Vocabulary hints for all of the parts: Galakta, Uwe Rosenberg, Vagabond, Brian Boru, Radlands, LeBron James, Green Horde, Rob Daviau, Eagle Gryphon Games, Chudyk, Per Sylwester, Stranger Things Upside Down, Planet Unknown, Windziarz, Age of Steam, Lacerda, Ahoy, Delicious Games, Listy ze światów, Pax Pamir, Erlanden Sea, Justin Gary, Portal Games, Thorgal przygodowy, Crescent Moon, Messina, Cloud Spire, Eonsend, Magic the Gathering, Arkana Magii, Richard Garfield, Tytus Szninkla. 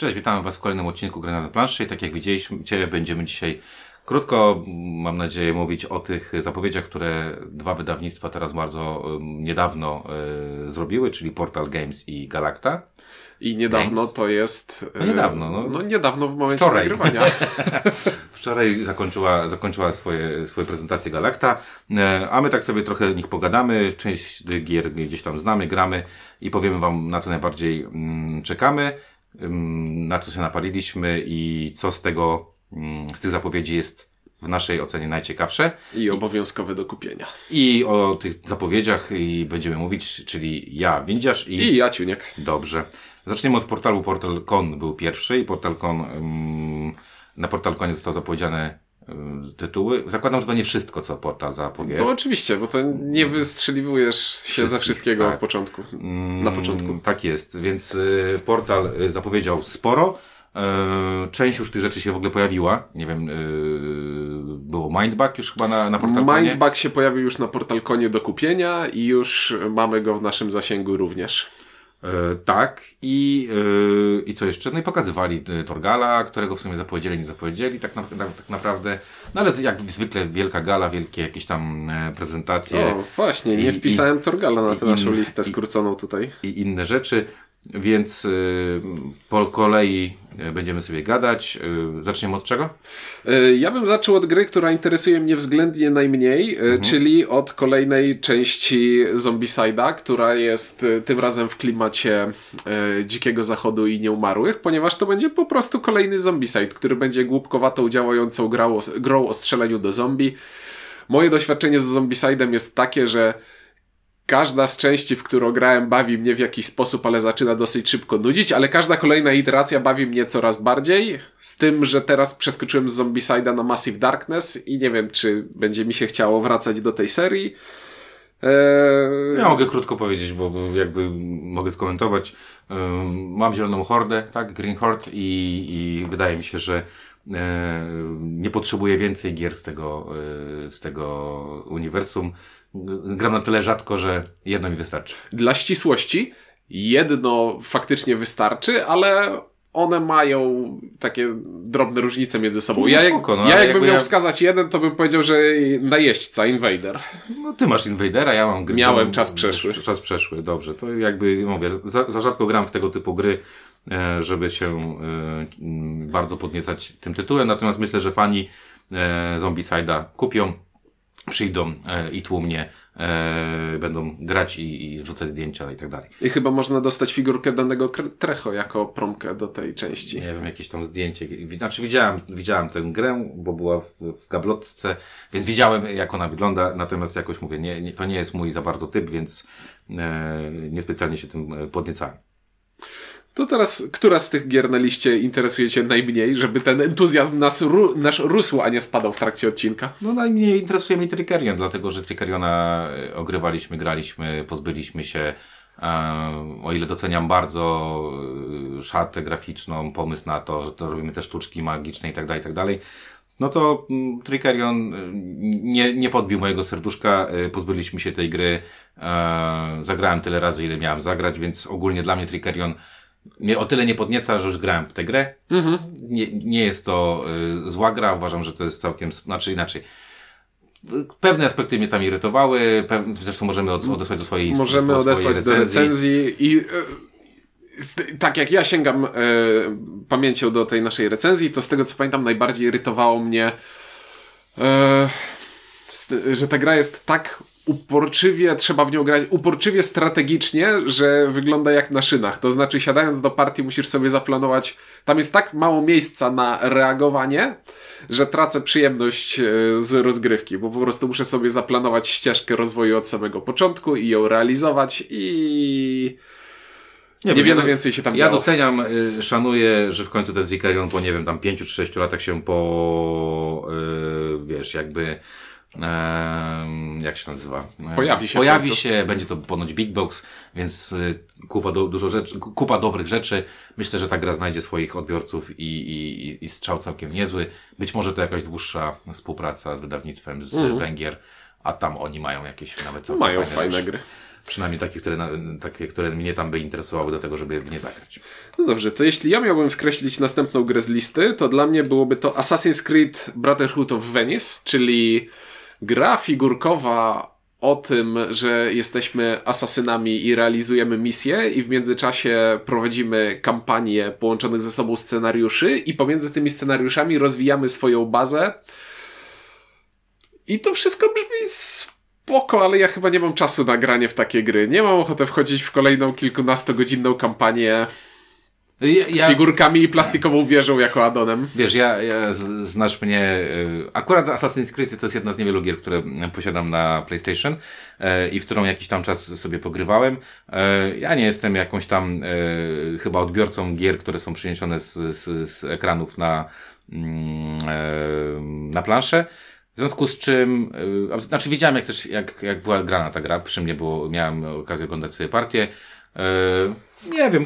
Cześć, witam Was w kolejnym odcinku Gry na planszy. Tak jak widzieliście, będziemy dzisiaj krótko, mam nadzieję, mówić o tych zapowiedziach, które dwa wydawnictwa teraz bardzo niedawno zrobiły, czyli Portal Games i Galakta. I niedawno Games. To jest... No niedawno. No niedawno w momencie nagrywania. Wczoraj zakończyła swoje prezentacje Galakta, a my tak sobie trochę o nich pogadamy. Część gier gdzieś tam znamy, gramy i powiemy Wam, na co najbardziej czekamy, na co się napaliliśmy i co z tych zapowiedzi jest w naszej ocenie najciekawsze. I obowiązkowe do kupienia. I o tych zapowiedziach i będziemy mówić, czyli ja, Windziarz i ja, Ciuniek. Dobrze. Zaczniemy od portalu. Portal.con był pierwszy i Portal.con, na Portal.conie został zapowiedziane tytuły. Zakładam, że to nie wszystko, co Portal zapowie. To oczywiście, bo to nie wystrzeliwujesz się ze wszystkiego tak. Od początku. Na początku. Tak jest, więc Portal zapowiedział sporo. Część już tych rzeczy się w ogóle pojawiła. Nie wiem, było MindBug już chyba na Portal.conie? MindBug się pojawił już na Portal.conie do kupienia i już mamy go w naszym zasięgu również. Tak. I co jeszcze? No i pokazywali Thorgala, którego w sumie zapowiedzieli, nie zapowiedzieli tak naprawdę. No ale jak zwykle wielka gala, wielkie jakieś tam prezentacje. O, właśnie. Nie wpisałem Thorgala na tę naszą listę skróconą tutaj. I inne rzeczy. Więc po kolei będziemy sobie gadać. Zaczniemy od czego? Ja bym zaczął od gry, która interesuje mnie względnie najmniej, czyli od kolejnej części Zombicide'a, która jest tym razem w klimacie Dzikiego Zachodu i Nieumarłych, ponieważ to będzie po prostu kolejny Zombicide, który będzie głupkowatą, działającą grą o strzeleniu do zombie. Moje doświadczenie z Zombicide'em jest takie, że każda z części, w którą grałem, bawi mnie w jakiś sposób, ale zaczyna dosyć szybko nudzić, ale każda kolejna iteracja bawi mnie coraz bardziej, z tym, że teraz przeskoczyłem z Zombicide'a na Massive Darkness i nie wiem, czy będzie mi się chciało wracać do tej serii. Ja mogę krótko powiedzieć, bo jakby mogę skomentować. Mam zieloną hordę, tak? Green Horde i wydaje mi się, że nie potrzebuję więcej gier z tego uniwersum. Gram na tyle rzadko, że jedno mi wystarczy. Dla ścisłości jedno faktycznie wystarczy, ale one mają takie drobne różnice między sobą. Jakbym miał wskazać jeden, to bym powiedział, że najeźdźca, Invader. No ty masz Invadera, ja mam gry. Miałem czas przeszły, dobrze. To jakby mówię, za rzadko gram w tego typu gry, żeby się bardzo podniecać tym tytułem. Natomiast myślę, że fani Zombicide'a kupią, przyjdą i tłumnie będą grać i rzucać zdjęcia i tak dalej. I chyba można dostać figurkę danego Trecho jako promkę do tej części. Nie wiem, jakieś tam zdjęcie. Znaczy widziałem tę grę, bo była w gablotce, więc widziałem, jak ona wygląda, natomiast jakoś mówię, nie, to nie jest mój za bardzo typ, więc niespecjalnie się tym podniecałem. To teraz, która z tych gier na liście interesuje Cię najmniej, żeby ten entuzjazm nasz rósł, a nie spadał w trakcie odcinka? No najmniej interesuje mnie Trickerion, dlatego że Trickeriona ogrywaliśmy, graliśmy, pozbyliśmy się. O ile doceniam bardzo szatę graficzną, pomysł na to, że to robimy te sztuczki magiczne i tak dalej, no to Trickerion nie podbił mojego serduszka, pozbyliśmy się tej gry, zagrałem tyle razy, ile miałem zagrać, więc ogólnie dla mnie Trickerion mnie o tyle nie podnieca, że już grałem w tę grę. Mhm. Nie jest to zła gra. Uważam, że to jest całkiem... Znaczy inaczej. Pewne aspekty mnie tam irytowały. Zresztą możemy odesłać do swojej recenzji. Możemy odesłać do recenzji. I tak jak ja sięgam pamięcią do tej naszej recenzji, to z tego co pamiętam najbardziej irytowało mnie, że ta gra jest tak... trzeba w nią grać uporczywie strategicznie, że wygląda jak na szynach. To znaczy, siadając do partii musisz sobie zaplanować, tam jest tak mało miejsca na reagowanie, że tracę przyjemność z rozgrywki, bo po prostu muszę sobie zaplanować ścieżkę rozwoju od samego początku i ją realizować i... Nie wiem, więcej się tam działo. Ja doceniam, szanuję, że w końcu ten Trickerion po, nie wiem, tam 5 czy 6 latach się jak się nazywa? Pojawi się, będzie to ponoć Big Box, więc kupa dobrych rzeczy. Myślę, że ta gra znajdzie swoich odbiorców i strzał całkiem niezły. Być może to jakaś dłuższa współpraca z wydawnictwem z Węgier, a tam oni mają jakieś nawet fajne gry. Przynajmniej takich, które mnie tam by interesowały do tego, żeby w nie zagrać. No dobrze, to jeśli ja miałbym skreślić następną grę z listy, to dla mnie byłoby to Assassin's Creed Brotherhood of Venice, czyli gra figurkowa o tym, że jesteśmy asasynami i realizujemy misje i w międzyczasie prowadzimy kampanię połączonych ze sobą scenariuszy i pomiędzy tymi scenariuszami rozwijamy swoją bazę. I to wszystko brzmi spoko, ale ja chyba nie mam czasu na granie w takie gry. Nie mam ochoty wchodzić w kolejną kilkunastogodzinną kampanię z figurkami i plastikową wieżą jako addonem. Wiesz, znasz mnie... Akurat Assassin's Creed to jest jedna z niewielu gier, które posiadam na PlayStation i w którą jakiś tam czas sobie pogrywałem. Ja nie jestem jakąś tam chyba odbiorcą gier, które są przeniesione z ekranów na planszę. W związku z czym, znaczy wiedziałem jak była grana ta gra, przy mnie było, miałem okazję oglądać sobie partię. Nie wiem,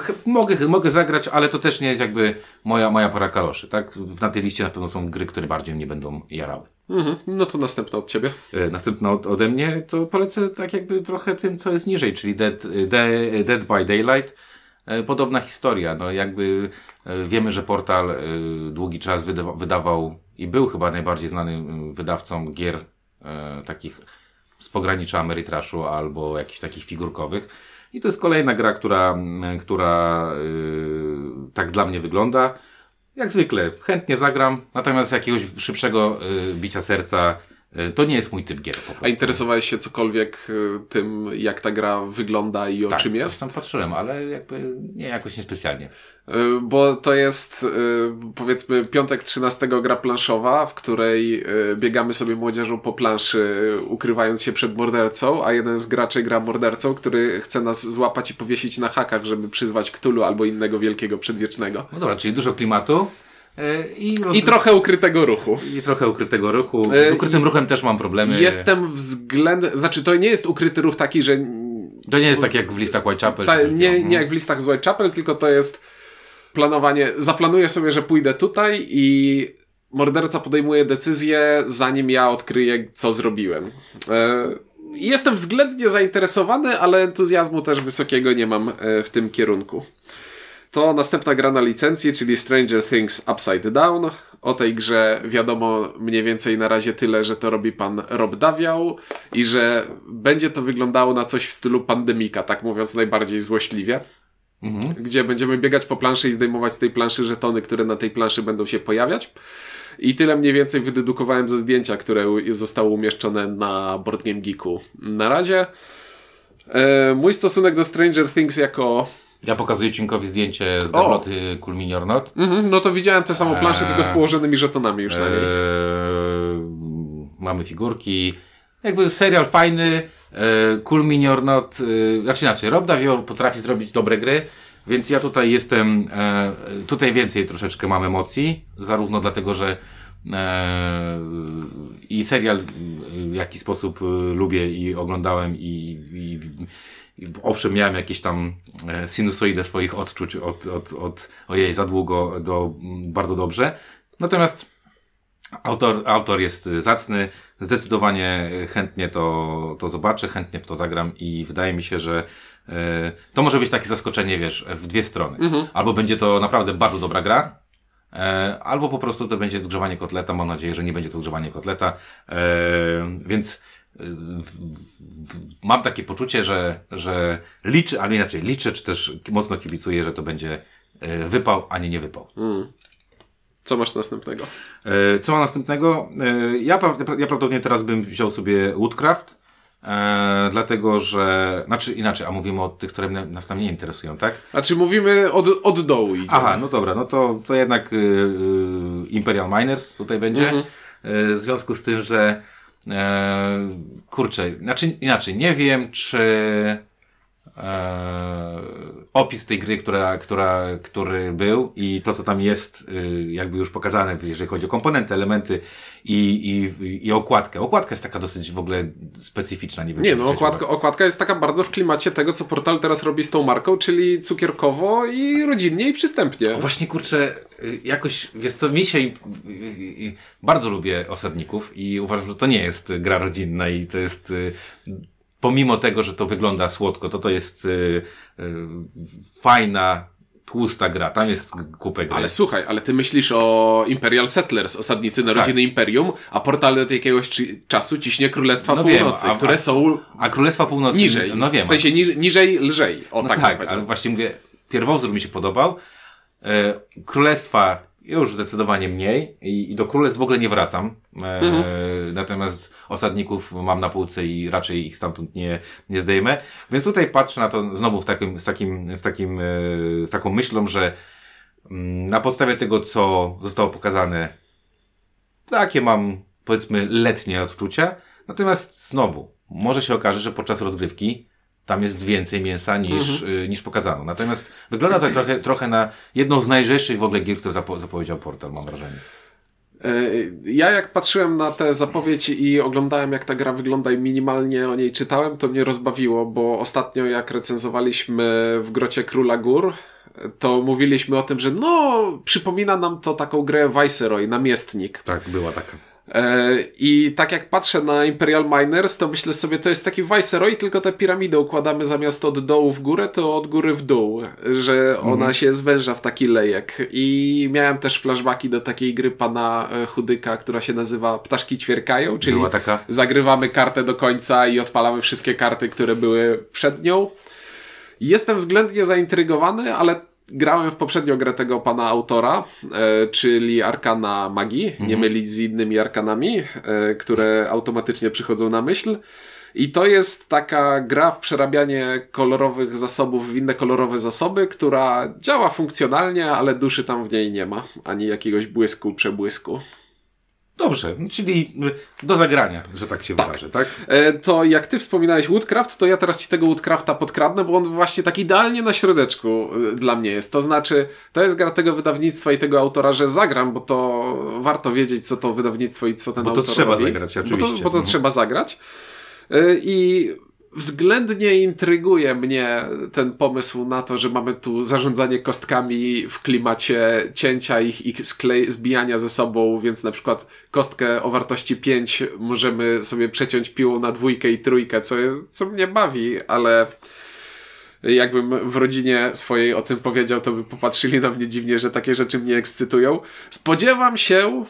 mogę zagrać, ale to też nie jest jakby moja para kaloszy, tak? Na tej liście na pewno są gry, które bardziej mnie będą jarały. Mhm, no to następna od ciebie. Następna ode mnie, to polecę tak jakby trochę tym, co jest niżej, czyli Dead by Daylight. Podobna historia, no jakby wiemy, że Portal długi czas wydawał i był chyba najbardziej znanym wydawcą gier takich z pogranicza Ameritraszu albo jakichś takich figurkowych. I to jest kolejna gra, która tak dla mnie wygląda. Jak zwykle chętnie zagram, natomiast jakiegoś szybszego bicia serca to nie jest mój typ gier. A interesowałeś się cokolwiek tym, jak ta gra wygląda i o czym jest? Tak, tam patrzyłem, ale jakby nie, jakoś niespecjalnie. Bo to jest, powiedzmy, piątek 13 gra planszowa, w której biegamy sobie młodzieżą po planszy, ukrywając się przed mordercą, a jeden z graczy gra mordercą, który chce nas złapać i powiesić na hakach, żeby przyzwać Cthulhu albo innego wielkiego przedwiecznego. No dobra, czyli dużo klimatu. I trochę ukrytego ruchu. Z ukrytym ruchem też mam problemy. Znaczy to nie jest ukryty ruch taki, że... To nie jest tak jak w listach Whitechapel. Nie jak w listach z Whitechapel, tylko to jest planowanie. Zaplanuję sobie, że pójdę tutaj i morderca podejmuje decyzję, zanim ja odkryję, co zrobiłem. Jestem względnie zainteresowany, ale entuzjazmu też wysokiego nie mam w tym kierunku. To następna gra na licencji, czyli Stranger Things Upside Down. O tej grze wiadomo mniej więcej na razie tyle, że to robi pan Rob Daviau i że będzie to wyglądało na coś w stylu Pandemika, tak mówiąc najbardziej złośliwie. Mhm. Gdzie będziemy biegać po planszy i zdejmować z tej planszy żetony, które na tej planszy będą się pojawiać. I tyle mniej więcej wydedukowałem ze zdjęcia, które zostało umieszczone na Board Game Geeku. Na razie mój stosunek do Stranger Things jako... Ja pokazuję Cinkowi zdjęcie z gabloty Cool Mini or Not. Mm-hmm, no to widziałem tę samą planszę, tylko z położonymi żetonami już na niej. Mamy figurki. Jakby serial fajny. Cool Mini or Not. Znaczy, Rob Daviau potrafi zrobić dobre gry, więc ja tutaj jestem... tutaj więcej troszeczkę mam emocji. Zarówno dlatego, że i serial w jaki sposób lubię i oglądałem owszem, miałem jakieś tam sinusoidę swoich odczuć od ojej, za długo do bardzo dobrze. Natomiast autor jest zacny. Zdecydowanie chętnie to zobaczę, chętnie w to zagram i wydaje mi się, że to może być takie zaskoczenie, wiesz, w dwie strony. Mhm. Albo będzie to naprawdę bardzo dobra gra, albo po prostu to będzie odgrzewanie kotleta. Mam nadzieję, że nie będzie to odgrzewanie kotleta. Więc mam takie poczucie, że liczę, czy też mocno kibicuję, że to będzie wypał, a nie wypał. Mm. Co masz następnego? Co mam następnego? Ja prawdopodobnie teraz bym wziął sobie Woodcraft, dlatego, że... Znaczy inaczej, a mówimy o tych, które nas tam nie interesują, tak? Znaczy mówimy od dołu idziemy. Aha, no dobra, no to jednak Imperial Miners tutaj będzie. Mm-hmm. W związku z tym, że nie wiem, czy opis tej gry, który był i to, co tam jest jakby już pokazane, jeżeli chodzi o komponenty, elementy i okładkę. Okładka jest taka dosyć w ogóle specyficzna. Okładka jest taka bardzo w klimacie tego, co Portal teraz robi z tą marką, czyli cukierkowo i rodzinnie i przystępnie. Właśnie, jakoś, wiesz co, mi się bardzo lubię Osadników i uważam, że to nie jest gra rodzinna i to jest... pomimo tego, że to wygląda słodko, to jest fajna, tłusta gra. Tam jest kupę gry. Ale słuchaj, ale ty myślisz o Imperial Settlers, osadnicy narodziny Imperium, a portal od jakiegoś czasu ciśnie Królestwa Północy, które są... A Królestwa Północy... Niżej. No wiem. W sensie niżej, lżej. O, no tak, ale właśnie mówię, pierwowzór mi się podobał. Królestwa... Już zdecydowanie mniej i do królestw w ogóle nie wracam. Natomiast osadników mam na półce i raczej ich stamtąd nie zdejmę. Więc tutaj patrzę na to znowu z taką myślą, że na podstawie tego, co zostało pokazane, takie mam, powiedzmy, letnie odczucia. Natomiast znowu, może się okaże, że podczas rozgrywki tam jest więcej mięsa niż pokazano. Natomiast wygląda to trochę na jedną z najlżejszych w ogóle gier, które zapowiedział Portal, mam wrażenie. Ja jak patrzyłem na tę zapowiedź i oglądałem, jak ta gra wygląda i minimalnie o niej czytałem, to mnie rozbawiło, bo ostatnio jak recenzowaliśmy w Grocie Króla Gór, to mówiliśmy o tym, że przypomina nam to taką grę Viceroy, namiestnik. Tak, była taka. I tak jak patrzę na Imperial Miners, to myślę sobie, to jest taki Viceroy, tylko tę piramidę układamy zamiast od dołu w górę, to od góry w dół, że ona się zwęża w taki lejek. I miałem też flashbacki do takiej gry pana Chudyka, która się nazywa Ptaszki ćwierkają, czyli zagrywamy kartę do końca i odpalamy wszystkie karty, które były przed nią. Jestem względnie zaintrygowany, ale grałem w poprzednią grę tego pana autora, czyli Arkana Magii, nie mylić z innymi arkanami, które automatycznie przychodzą na myśl. I to jest taka gra w przerabianie kolorowych zasobów w inne kolorowe zasoby, która działa funkcjonalnie, ale duszy tam w niej nie ma, ani jakiegoś błysku, przebłysku. Dobrze, czyli do zagrania, że tak się wydarzy, tak? To jak ty wspominałeś Woodcraft, to ja teraz ci tego Woodcrafta podkradnę, bo on właśnie tak idealnie na środeczku dla mnie jest. To znaczy, to jest gra tego wydawnictwa i tego autora, że zagram, bo to warto wiedzieć, co to wydawnictwo i co ten autor robi. Bo to trzeba zagrać, oczywiście. Bo to trzeba zagrać. I względnie intryguje mnie ten pomysł na to, że mamy tu zarządzanie kostkami w klimacie cięcia ich i zbijania ze sobą, więc na przykład kostkę o wartości 5 możemy sobie przeciąć piłą na 2 i 3, co mnie bawi, ale jakbym w rodzinie swojej o tym powiedział, to by popatrzyli na mnie dziwnie, że takie rzeczy mnie ekscytują. Spodziewam się...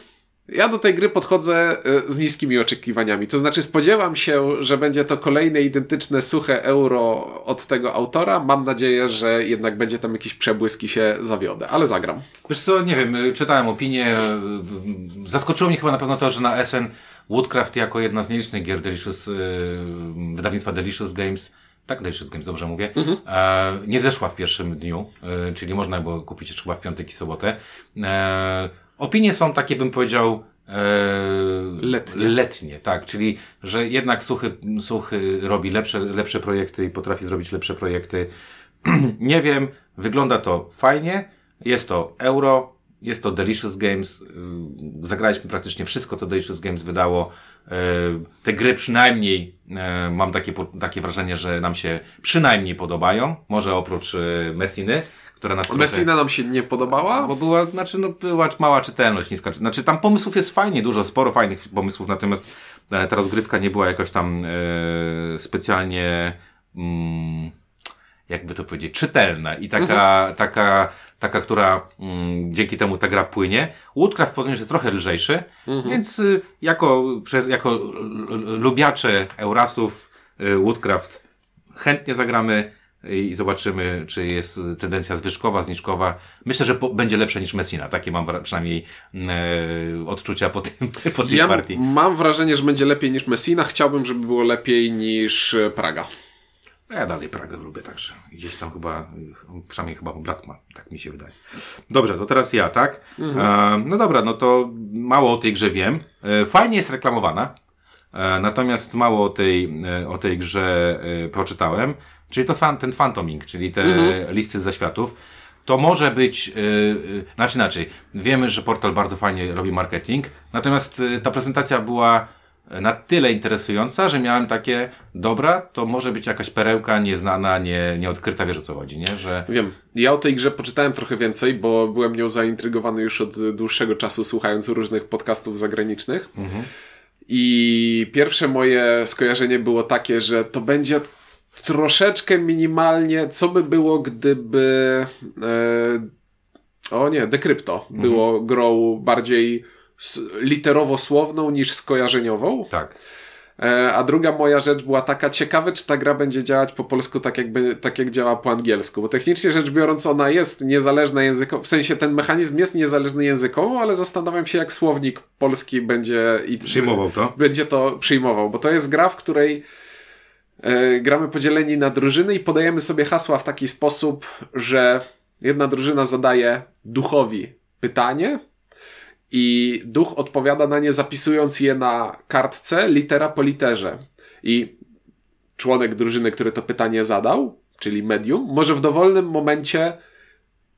Ja do tej gry podchodzę z niskimi oczekiwaniami. To znaczy spodziewam się, że będzie to kolejne identyczne suche euro od tego autora. Mam nadzieję, że jednak będzie tam jakiś przebłysk i się zawiodę, ale zagram. Wiesz co, nie wiem, czytałem opinię. Zaskoczyło mnie chyba na pewno to, że na SN Woodcraft jako jedna z nielicznych gier wydawnictwa Delicious Games, tak, Delicious Games, dobrze mówię, nie zeszła w pierwszym dniu, czyli można było kupić jeszcze chyba w piątek i sobotę. Opinie są takie, bym powiedział, letnie, tak, czyli że jednak suchy robi lepsze projekty i potrafi zrobić lepsze projekty. Nie wiem, wygląda to fajnie, jest to euro, jest to Delicious Games, zagraliśmy praktycznie wszystko, co Delicious Games wydało. Te gry przynajmniej, mam takie wrażenie, że nam się przynajmniej podobają, może oprócz Messiny. Messina nam się nie podobała? Bo była mała czytelność, niska. Znaczy tam pomysłów jest fajnie dużo, sporo fajnych pomysłów, natomiast ta rozgrywka nie była jakoś tam specjalnie, jakby to powiedzieć, czytelna i taka, która dzięki temu ta gra płynie. Woodcraft podobnie jest trochę lżejszy, więc jako lubiacze Eurasów Woodcraft chętnie zagramy i zobaczymy, czy jest tendencja zwyżkowa, zniżkowa. Myślę, że będzie lepsze niż Messina. Takie mam przynajmniej odczucia po tej partii. Mam wrażenie, że będzie lepiej niż Messina. Chciałbym, żeby było lepiej niż Praga. Ja dalej Pragę lubię także. Gdzieś tam chyba, przynajmniej brat ma, tak mi się wydaje. Dobrze, to teraz ja, tak? No dobra, no to mało o tej grze wiem. Fajnie jest reklamowana, natomiast mało o tej grze poczytałem. Czyli ten Phantoming, czyli te listy ze światów. To może być, znaczy inaczej, wiemy, że Portal bardzo fajnie robi marketing, natomiast ta prezentacja była na tyle interesująca, że miałem takie, dobra, to może być jakaś perełka nieznana, nieodkryta, wiesz o co chodzi, nie? Że... Wiem. Ja o tej grze poczytałem trochę więcej, bo byłem nią zaintrygowany już od dłuższego czasu, słuchając różnych podcastów zagranicznych. I pierwsze moje skojarzenie było takie, że to będzie troszeczkę minimalnie, co by było, gdyby Decrypto było grą bardziej literowo-słowną niż skojarzeniową. Tak. A druga moja rzecz była taka, ciekawe czy ta gra będzie działać po polsku tak jak działa po angielsku, bo technicznie rzecz biorąc ona jest niezależna językowo, w sensie ten mechanizm jest niezależny językowo, ale zastanawiam się jak słownik polski będzie przyjmował, bo to jest gra, w której gramy podzieleni na drużyny i podajemy sobie hasła w taki sposób, że jedna drużyna zadaje duchowi pytanie i duch odpowiada na nie, zapisując je na kartce, litera po literze. I członek drużyny, który to pytanie zadał, czyli medium, może w dowolnym momencie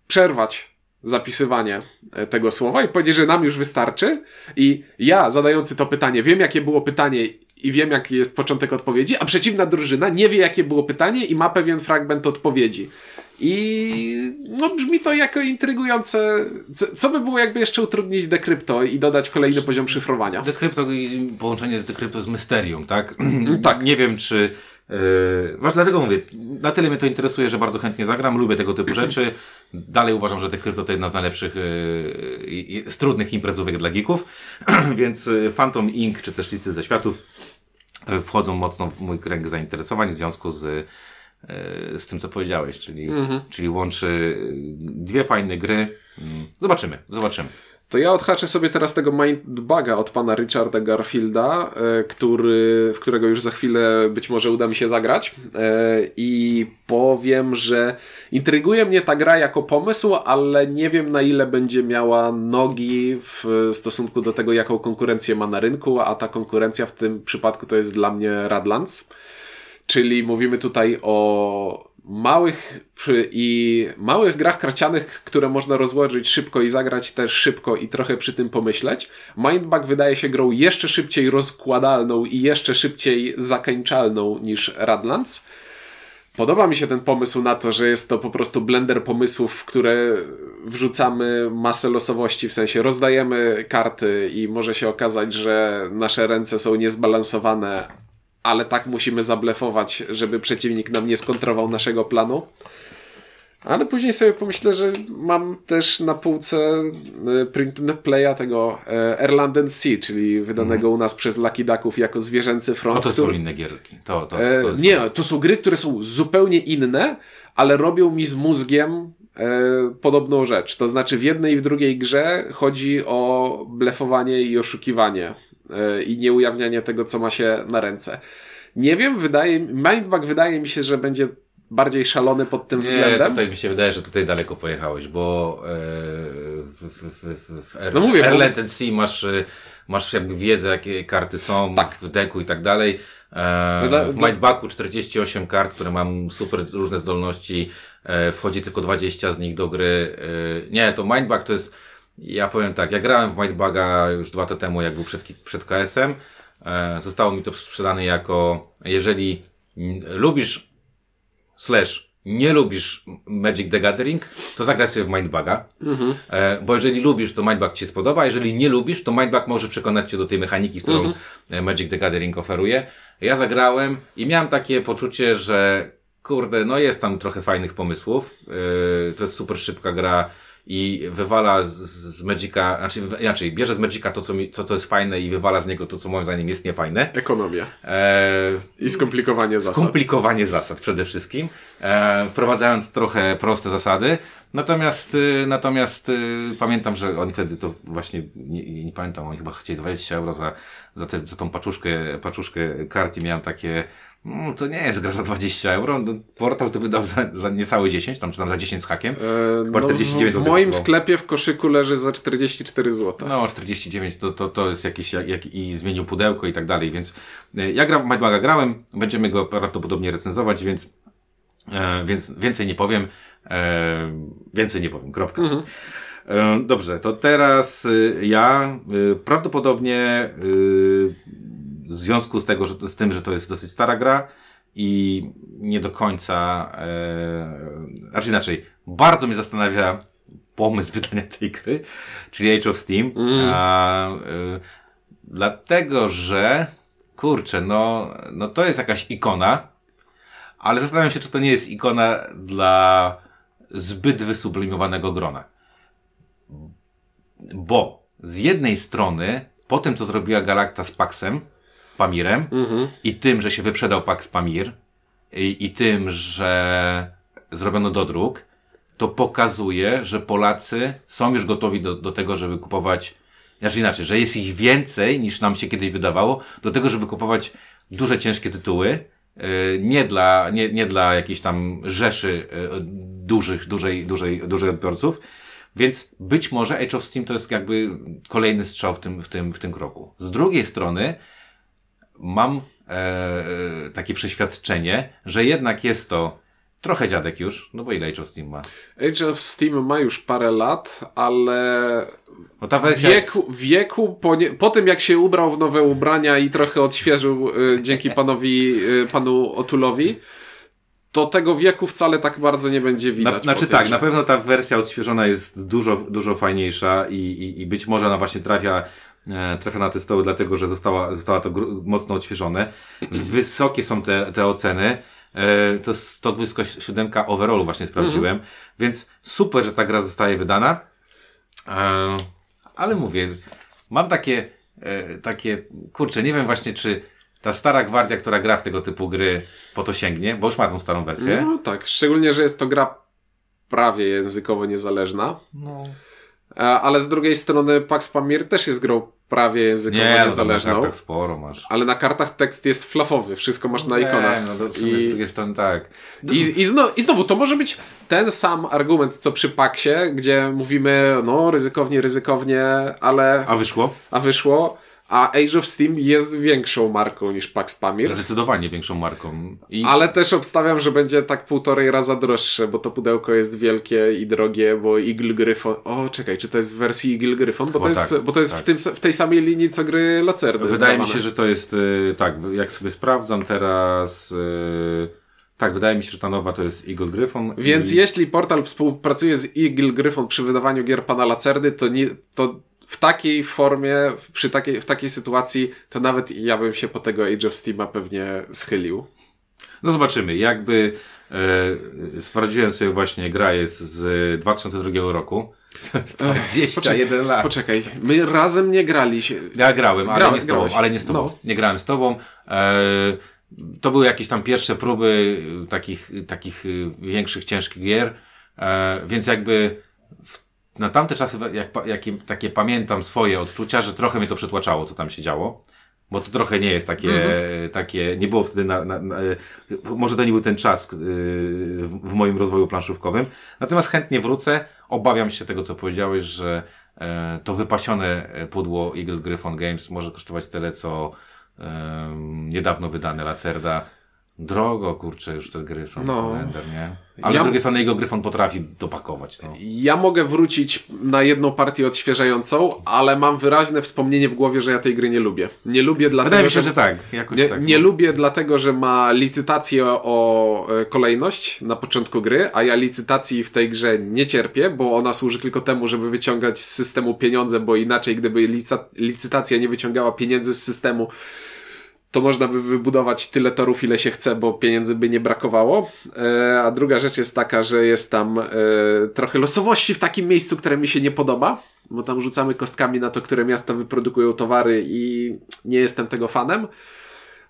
przerwać zapisywanie tego słowa i powiedzieć, że nam już wystarczy. I ja, zadający to pytanie, wiem, jakie było pytanie i wiem, jaki jest początek odpowiedzi, a przeciwna drużyna nie wie, jakie było pytanie i ma pewien fragment odpowiedzi. I brzmi to jako intrygujące. Co by było, jakby jeszcze utrudnić Decrypto i dodać kolejny poziom szyfrowania? Decrypto i połączenie z Decrypto z Mysterium, tak? Tak. Nie wiem, czy... Właśnie dlatego mówię, na tyle mnie to interesuje, że bardzo chętnie zagram, lubię tego typu rzeczy. Dalej uważam, że Decrypto to jedna z najlepszych z trudnych imprezówek dla geeków. Więc Phantom Inc. czy też Listy ze światów wchodzą mocno w mój kręg zainteresowań w związku z tym, co powiedziałeś, czyli łączy dwie fajne gry. Zobaczymy. To ja odhaczę sobie teraz tego MindBuga od pana Richarda Garfielda, w którego już za chwilę być może uda mi się zagrać. I powiem, że intryguje mnie ta gra jako pomysł, ale nie wiem, na ile będzie miała nogi w stosunku do tego, jaką konkurencję ma na rynku, a ta konkurencja w tym przypadku to jest dla mnie Radlands. Czyli mówimy tutaj o małych grach karcianych, które można rozłożyć szybko i zagrać też szybko i trochę przy tym pomyśleć. MindBug wydaje się grą jeszcze szybciej rozkładalną i jeszcze szybciej zakańczalną niż Radlands. Podoba mi się ten pomysł na to, że jest to po prostu blender pomysłów, w które wrzucamy masę losowości, w sensie rozdajemy karty i może się okazać, że nasze ręce są niezbalansowane, ale tak musimy zablefować, żeby przeciwnik nam nie skontrował naszego planu. Ale później sobie pomyślę, że mam też na półce print and playa tego Erlanden Sea, czyli wydanego u nas przez Lucky Ducków jako Zwierzęcy Front. To są inne gierki. To są gry, które są zupełnie inne, ale robią mi z mózgiem podobną rzecz. To znaczy w jednej i w drugiej grze chodzi o blefowanie i oszukiwanie i nie ujawnianie tego, co ma się na ręce. Nie wiem, MindBug wydaje mi się, że będzie bardziej szalony pod tym względem. Tutaj mi się wydaje, że tutaj daleko pojechałeś, bo w Erland & Sea masz jakby wiedzę, jakie karty są w deku i tak dalej. W MindBugu 48 kart, które mam super różne zdolności, wchodzi tylko 20 z nich do gry. To MindBug to jest... Ja powiem tak, ja grałem w MindBuga już 2 lata temu, jak był przed KS-em. Zostało mi to sprzedane jako, jeżeli lubisz nie lubisz Magic the Gathering, to zagraj sobie w MindBuga. Bo jeżeli lubisz, to MindBug ci się spodoba, a jeżeli nie lubisz, to MindBug może przekonać cię do tej mechaniki, którą Magic the Gathering oferuje. Ja zagrałem i miałem takie poczucie, że jest tam trochę fajnych pomysłów. To jest super szybka gra i wywala z Magica, bierze z Magica to, co jest fajne i wywala z niego to, co moim zdaniem jest niefajne. Ekonomia. I skomplikowanie zasad. Skomplikowanie zasad przede wszystkim. Wprowadzając trochę proste zasady. Natomiast pamiętam, że oni wtedy to właśnie, nie pamiętam, oni chyba chcieli 20 euro za tą paczuszkę kart i miałem takie... to nie jest gra za 20 euro. Portal to wydał za niecałe 10, czy tam za 10 z hakiem. W moim sklepie w koszyku leży za 44 zł. 49 to jest jakiś... i zmienił pudełko i tak dalej, więc ja MindBuga grałem, będziemy go prawdopodobnie recenzować, więc więcej nie powiem. Kropka. Dobrze, to teraz ja prawdopodobnie... w związku z tym, że to jest dosyć stara gra i nie do końca... bardzo mnie zastanawia pomysł wydania tej gry, czyli Age of Steam. Dlatego, że kurczę, no to jest jakaś ikona, ale zastanawiam się, czy to nie jest ikona dla zbyt wysublimowanego grona. Bo z jednej strony po tym, co zrobiła Galakta z Paxem Pamirem i tym, że się wyprzedał Pax Pamir i tym, że zrobiono dodruk, to pokazuje, że Polacy są już gotowi do tego, żeby kupować, znaczy inaczej, że jest ich więcej niż nam się kiedyś wydawało, do tego, żeby kupować duże, ciężkie tytuły, nie dla jakiejś tam rzeszy dużych odbiorców. Więc być może Age of Steam to jest jakby kolejny strzał w tym kroku. Z drugiej strony mam takie przeświadczenie, że jednak jest to trochę dziadek już, no bo ile Age of Steam ma? Age of Steam ma już parę lat, ale po tym jak się ubrał w nowe ubrania i trochę odświeżył dzięki panu Otulowi, to tego wieku wcale tak bardzo nie będzie widać. Na pewno ta wersja odświeżona jest dużo fajniejsza i być może ona właśnie trafia na te stoły, dlatego że została to mocno odświeżone. Wysokie są te oceny. To 127 overallu właśnie sprawdziłem, więc super, że ta gra zostaje wydana. Ale mówię, mam takie kurczę, nie wiem właśnie, czy ta stara gwardia, która gra w tego typu gry, po to sięgnie, bo już ma tą starą wersję. No tak, szczególnie, że jest to gra prawie językowo niezależna. No. Ale z drugiej strony Pax Pamir też jest grą prawie językowo niezależną. No, na kartach sporo masz. Ale na kartach tekst jest flafowy, wszystko masz na ikonach. No to z drugiej strony tak. I znowu, to może być ten sam argument, co przy Paxie, gdzie mówimy, no ryzykownie, ale... A wyszło. A Age of Steam jest większą marką niż Pax Pamir. Zdecydowanie większą marką. Ale też obstawiam, że będzie tak półtorej raza droższe, bo to pudełko jest wielkie i drogie, bo Eagle Gryphon... O, czekaj, czy to jest w wersji Eagle Gryphon? Bo to jest tak. W tej samej linii, co gry Lacerdy. Wydaje mi się, że to jest... tak, jak sobie sprawdzam teraz... Tak, wydaje mi się, że ta nowa to jest Eagle Gryphon. Więc jeśli portal współpracuje z Eagle Gryphon przy wydawaniu gier pana Lacerdy, w takiej formie, w takiej sytuacji, to nawet ja bym się po tego Age of Steama pewnie schylił. No zobaczymy. Jakby sprawdziłem sobie właśnie, gra jest z 2002 roku. To jest 21 lat. Poczekaj, my razem nie graliśmy. Ja grałem nie z tobą. Ale nie z tobą. No. Nie grałem z tobą. To były jakieś tam pierwsze próby takich większych, ciężkich gier. Więc jakby... Na tamte czasy, takie pamiętam swoje odczucia, że trochę mnie to przytłaczało, co tam się działo. Bo to trochę nie jest takie nie było wtedy może to nie był ten czas w moim rozwoju planszówkowym. Natomiast chętnie wrócę. Obawiam się tego, co powiedziałeś, że to wypasione pudło Eagle Gryphon Games może kosztować tyle, co niedawno wydane Lacerda. Drogo, kurczę, już te gry są Blender, nie? Ale z drugiej strony jego Gryfon potrafi dopakować. No. Ja mogę wrócić na jedną partię odświeżającą, ale mam wyraźne wspomnienie w głowie, że ja tej gry nie lubię. Nie lubię dlatego, wydaje mi się, że tak. Nie lubię dlatego, że ma licytację o kolejność na początku gry, a ja licytacji w tej grze nie cierpię, bo ona służy tylko temu, żeby wyciągać z systemu pieniądze, bo inaczej gdyby licytacja nie wyciągała pieniędzy z systemu, to można by wybudować tyle torów, ile się chce, bo pieniędzy by nie brakowało. A druga rzecz jest taka, że jest tam trochę losowości w takim miejscu, które mi się nie podoba, bo tam rzucamy kostkami na to, które miasta wyprodukują towary i nie jestem tego fanem.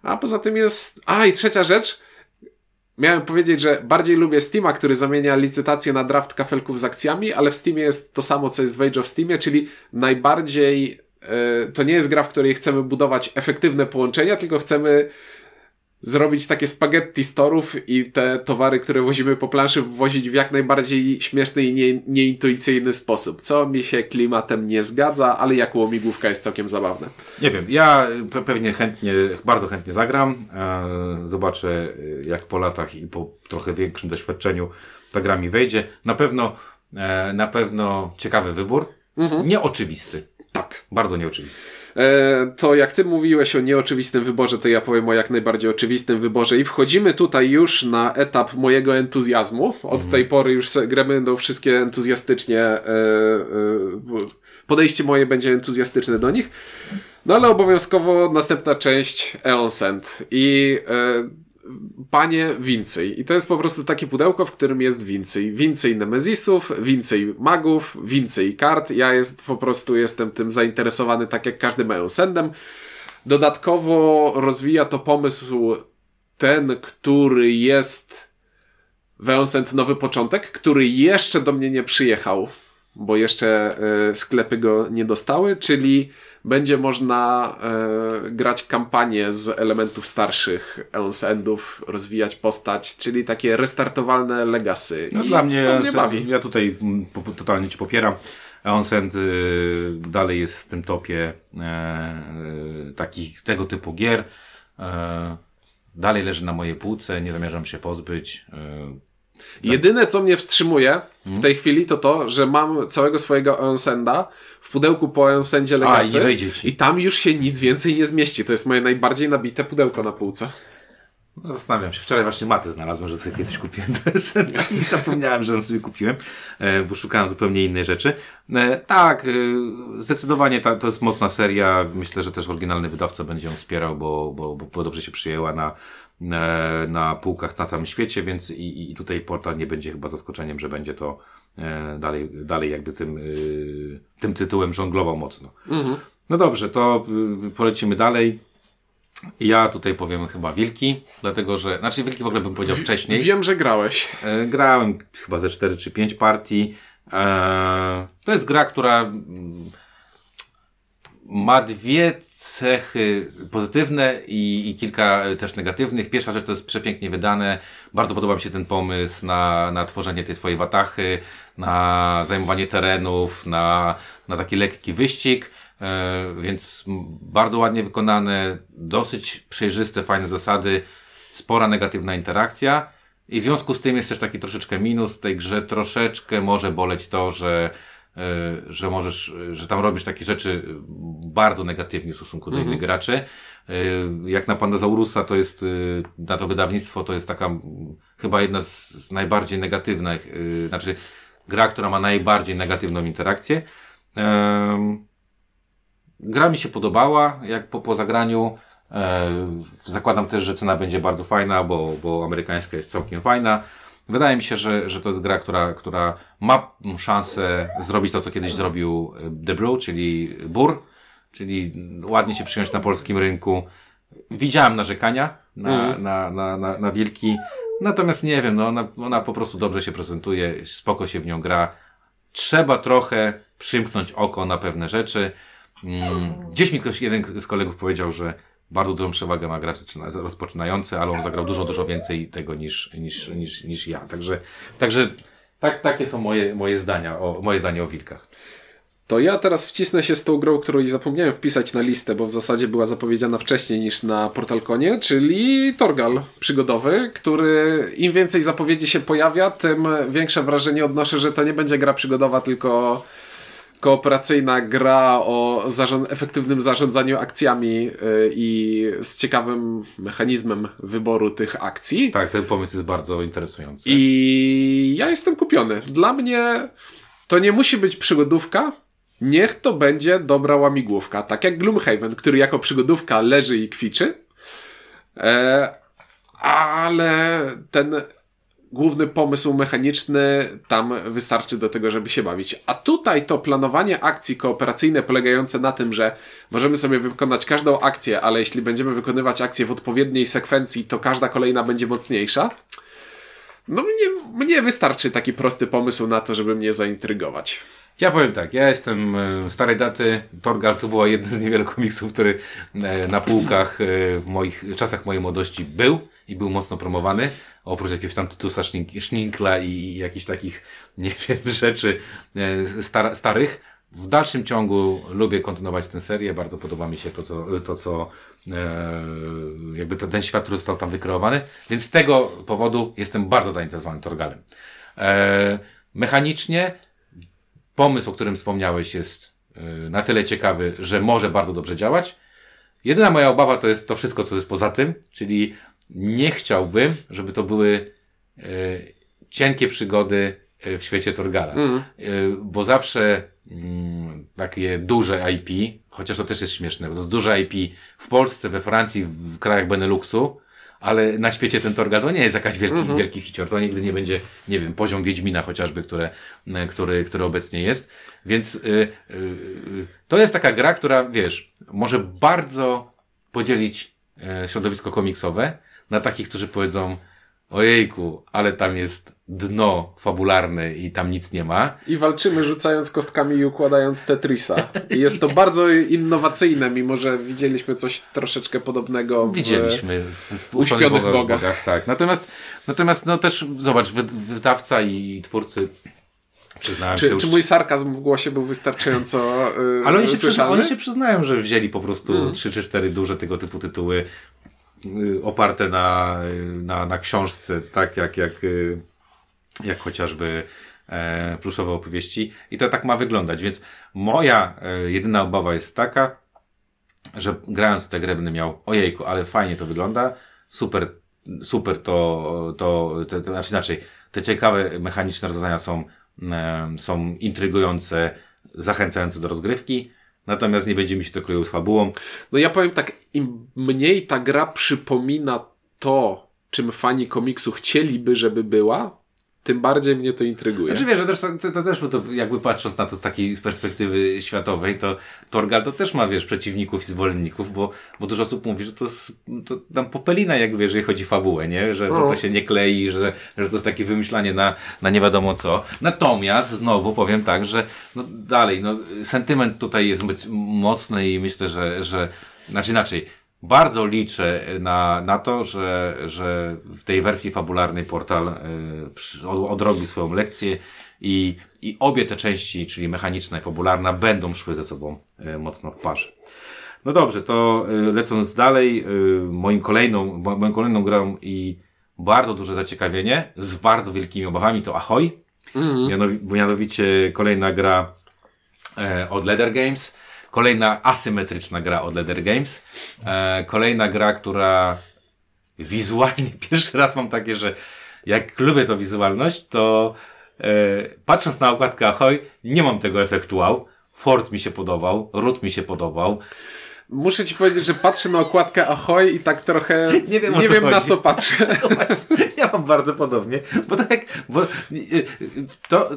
A poza tym jest... i trzecia rzecz. Miałem powiedzieć, że bardziej lubię Steama, który zamienia licytację na draft kafelków z akcjami, ale w Steamie jest to samo, co jest w Age of Steamie, czyli najbardziej... To nie jest gra, w której chcemy budować efektywne połączenia, tylko chcemy zrobić takie spaghetti z torów i te towary, które wozimy po planszy, wwozić w jak najbardziej śmieszny i nieintuicyjny sposób. Co mi się klimatem nie zgadza, ale jako łomigłówka jest całkiem zabawne. Nie wiem, ja pewnie bardzo chętnie zagram. Zobaczę, jak po latach i po trochę większym doświadczeniu ta gra mi wejdzie. Na pewno ciekawy wybór. Nieoczywisty. Tak, bardzo nieoczywisty. To jak ty mówiłeś o nieoczywistym wyborze, to ja powiem o jak najbardziej oczywistym wyborze i wchodzimy tutaj już na etap mojego entuzjazmu. Od tej pory już grę będą wszystkie entuzjastycznie, podejście moje będzie entuzjastyczne do nich. No ale obowiązkowo następna część Eonsend i panie Wincej. I to jest po prostu takie pudełko, w którym jest Wincej. Wincej Nemezisów, Wincej magów, Wincej kart. Ja po prostu jestem tym zainteresowany, tak jak każdym Eonsendem. Dodatkowo rozwija to pomysł ten, który jest w Eonsend Nowy Początek, który jeszcze do mnie nie przyjechał, bo jeszcze sklepy go nie dostały, czyli będzie można grać kampanię z elementów starszych Eonsendów, rozwijać postać, czyli takie restartowalne legacy. No dla mnie, bawi. Ja tutaj totalnie Cię popieram. Eonsend dalej jest w tym topie takich tego typu gier. Dalej leży na mojej półce, nie zamierzam się pozbyć. Jedyne, co mnie wstrzymuje w tej chwili, to to, że mam całego swojego Eonsenda w pudełku po Eonsendzie Legacy i tam już się nic więcej nie zmieści. To jest moje najbardziej nabite pudełko na półce. No, zastanawiam się. Wczoraj właśnie matę znalazłem, że sobie kiedyś kupiłem Eonsenda i zapomniałem, że ją sobie kupiłem, bo szukałem zupełnie innej rzeczy. Tak, zdecydowanie to jest mocna seria. Myślę, że też oryginalny wydawca będzie ją wspierał, bo dobrze się przyjęła na półkach na całym świecie, więc i tutaj Portal nie będzie chyba zaskoczeniem, że będzie to dalej jakby tym tytułem żonglował mocno. Mhm. No dobrze, to polecimy dalej. Ja tutaj powiem chyba Wilki, dlatego że... Znaczy Wilki w ogóle bym powiedział wcześniej. Wiem, że grałeś. Grałem chyba ze 4 czy 5 partii. To jest gra, która ma dwie cechy pozytywne i kilka też negatywnych. Pierwsza rzecz, to jest przepięknie wydane. Bardzo podoba mi się ten pomysł na tworzenie tej swojej watachy, na zajmowanie terenów, na taki lekki wyścig. Więc bardzo ładnie wykonane, dosyć przejrzyste, fajne zasady, spora negatywna interakcja. I w związku z tym jest też taki troszeczkę minus tej grze, troszeczkę może boleć to, że możesz, że tam robisz takie rzeczy bardzo negatywnie w stosunku do innych graczy. Jak na Pandazaurusa, to jest, na to wydawnictwo, to jest taka chyba jedna z najbardziej negatywnych, znaczy gra, która ma najbardziej negatywną interakcję. Gra mi się podobała, jak po zagraniu. Zakładam też, że cena będzie bardzo fajna, bo amerykańska jest całkiem fajna. Wydaje mi się, że to jest gra, która ma szansę zrobić to, co kiedyś zrobił The Brew, czyli Bur, czyli ładnie się przyjąć na polskim rynku. Widziałem narzekania na Wilki, natomiast nie wiem, no ona po prostu dobrze się prezentuje, spoko się w nią gra. Trzeba trochę przymknąć oko na pewne rzeczy. Gdzieś mi ktoś, jeden z kolegów powiedział, że bardzo dużą przewagę ma gracz rozpoczynający, ale on zagrał dużo więcej tego niż ja. Także takie są moje zdanie o Wilkach. To ja teraz wcisnę się z tą grą, którą zapomniałem wpisać na listę, bo w zasadzie była zapowiedziana wcześniej niż na Portalconie, czyli Thorgal przygodowy, który im więcej zapowiedzi się pojawia, tym większe wrażenie odnoszę, że to nie będzie gra przygodowa, tylko kooperacyjna gra o efektywnym zarządzaniu akcjami i z ciekawym mechanizmem wyboru tych akcji. Tak, ten pomysł jest bardzo interesujący. I ja jestem kupiony. Dla mnie to nie musi być przygodówka, niech to będzie dobra łamigłówka. Tak jak Gloomhaven, który jako przygodówka leży i kwiczy, ale ten główny pomysł mechaniczny tam wystarczy do tego, żeby się bawić. A tutaj to planowanie akcji kooperacyjne polegające na tym, że możemy sobie wykonać każdą akcję, ale jeśli będziemy wykonywać akcję w odpowiedniej sekwencji, to każda kolejna będzie mocniejsza. No mnie wystarczy taki prosty pomysł na to, żeby mnie zaintrygować. Ja powiem tak, ja jestem starej daty. Thorgal to był jeden z niewielu komiksów, który na półkach w czasach mojej młodości był mocno promowany. Oprócz jakiegoś tam Tytusa Szninkla i jakichś takich, nie wiem, rzeczy starych. W dalszym ciągu lubię kontynuować tę serię. Bardzo podoba mi się jakby ten świat, który został tam wykreowany. Więc z tego powodu jestem bardzo zainteresowany Thorgalem. Mechanicznie pomysł, o którym wspomniałeś, jest na tyle ciekawy, że może bardzo dobrze działać. Jedyna moja obawa to jest to wszystko, co jest poza tym, czyli nie chciałbym, żeby to były cienkie przygody w świecie Thorgala, bo zawsze takie duże IP, Chociaż to też jest śmieszne, bo to duża IP w Polsce, we Francji, w krajach Beneluxu, ale na świecie ten Thorgal to nie jest jakaś wielki hicior. To nigdy nie będzie, nie wiem, poziom Wiedźmina chociażby, który obecnie jest. Więc to jest taka gra, która, wiesz, może bardzo podzielić środowisko komiksowe na takich, którzy powiedzą: ojejku, ale tam jest dno fabularne i tam nic nie ma. I walczymy rzucając kostkami i układając Tetrisa. I jest to bardzo innowacyjne, mimo że widzieliśmy coś troszeczkę podobnego w Uśpionych Bogach. Tak. Natomiast no też zobacz, wydawca i twórcy przyznałem się. Czy mój sarkazm w głosie był wystarczająco ale oni się słyszalny? Oni się przyznają, że wzięli po prostu 3 czy 4 duże tego typu tytuły oparte na książce, tak jak chociażby Pluszowe opowieści. I to tak ma wyglądać. Więc moja jedyna obawa jest taka, że grając tę grę będę miał: ojejku, ale fajnie to wygląda, super to znaczy inaczej, te ciekawe mechaniczne rozwiązania są intrygujące, zachęcające do rozgrywki. Natomiast nie będzie mi się to kleiło z fabułą. No ja powiem tak, im mniej ta gra przypomina to, czym fani komiksu chcieliby, żeby była, tym bardziej mnie to intryguje. Znaczy wiesz, że to jakby patrząc na to z perspektywy światowej, to Thorgal to też ma, wiesz, przeciwników i zwolenników, bo dużo osób mówi, że to tam popelina, jak wiesz, jeżeli chodzi o fabułę, nie? Że to się nie klei, że to jest takie wymyślanie na nie wiadomo co. Natomiast znowu powiem tak, że sentyment tutaj jest mocny i myślę, że znaczy inaczej, bardzo liczę na to, że w tej wersji fabularnej Portal odrobi swoją lekcję i obie te części, czyli mechaniczna i fabularna, będą szły ze sobą mocno w parze. No dobrze, to lecąc dalej, moją kolejną grą i bardzo duże zaciekawienie z bardzo wielkimi obawami to Ahoy. Mianowicie kolejna gra od Leder Games. Kolejna asymetryczna gra od Leder Games. Kolejna gra, która wizualnie pierwszy raz mam takie, że jak lubię tą wizualność, to patrząc na okładkę Ahoy, nie mam tego efektu wow. Fort mi się podobał, Root mi się podobał. Muszę ci powiedzieć, że patrzę na okładkę Ahoy i tak trochę nie wiem na co patrzę. Ja mam bardzo podobnie, bo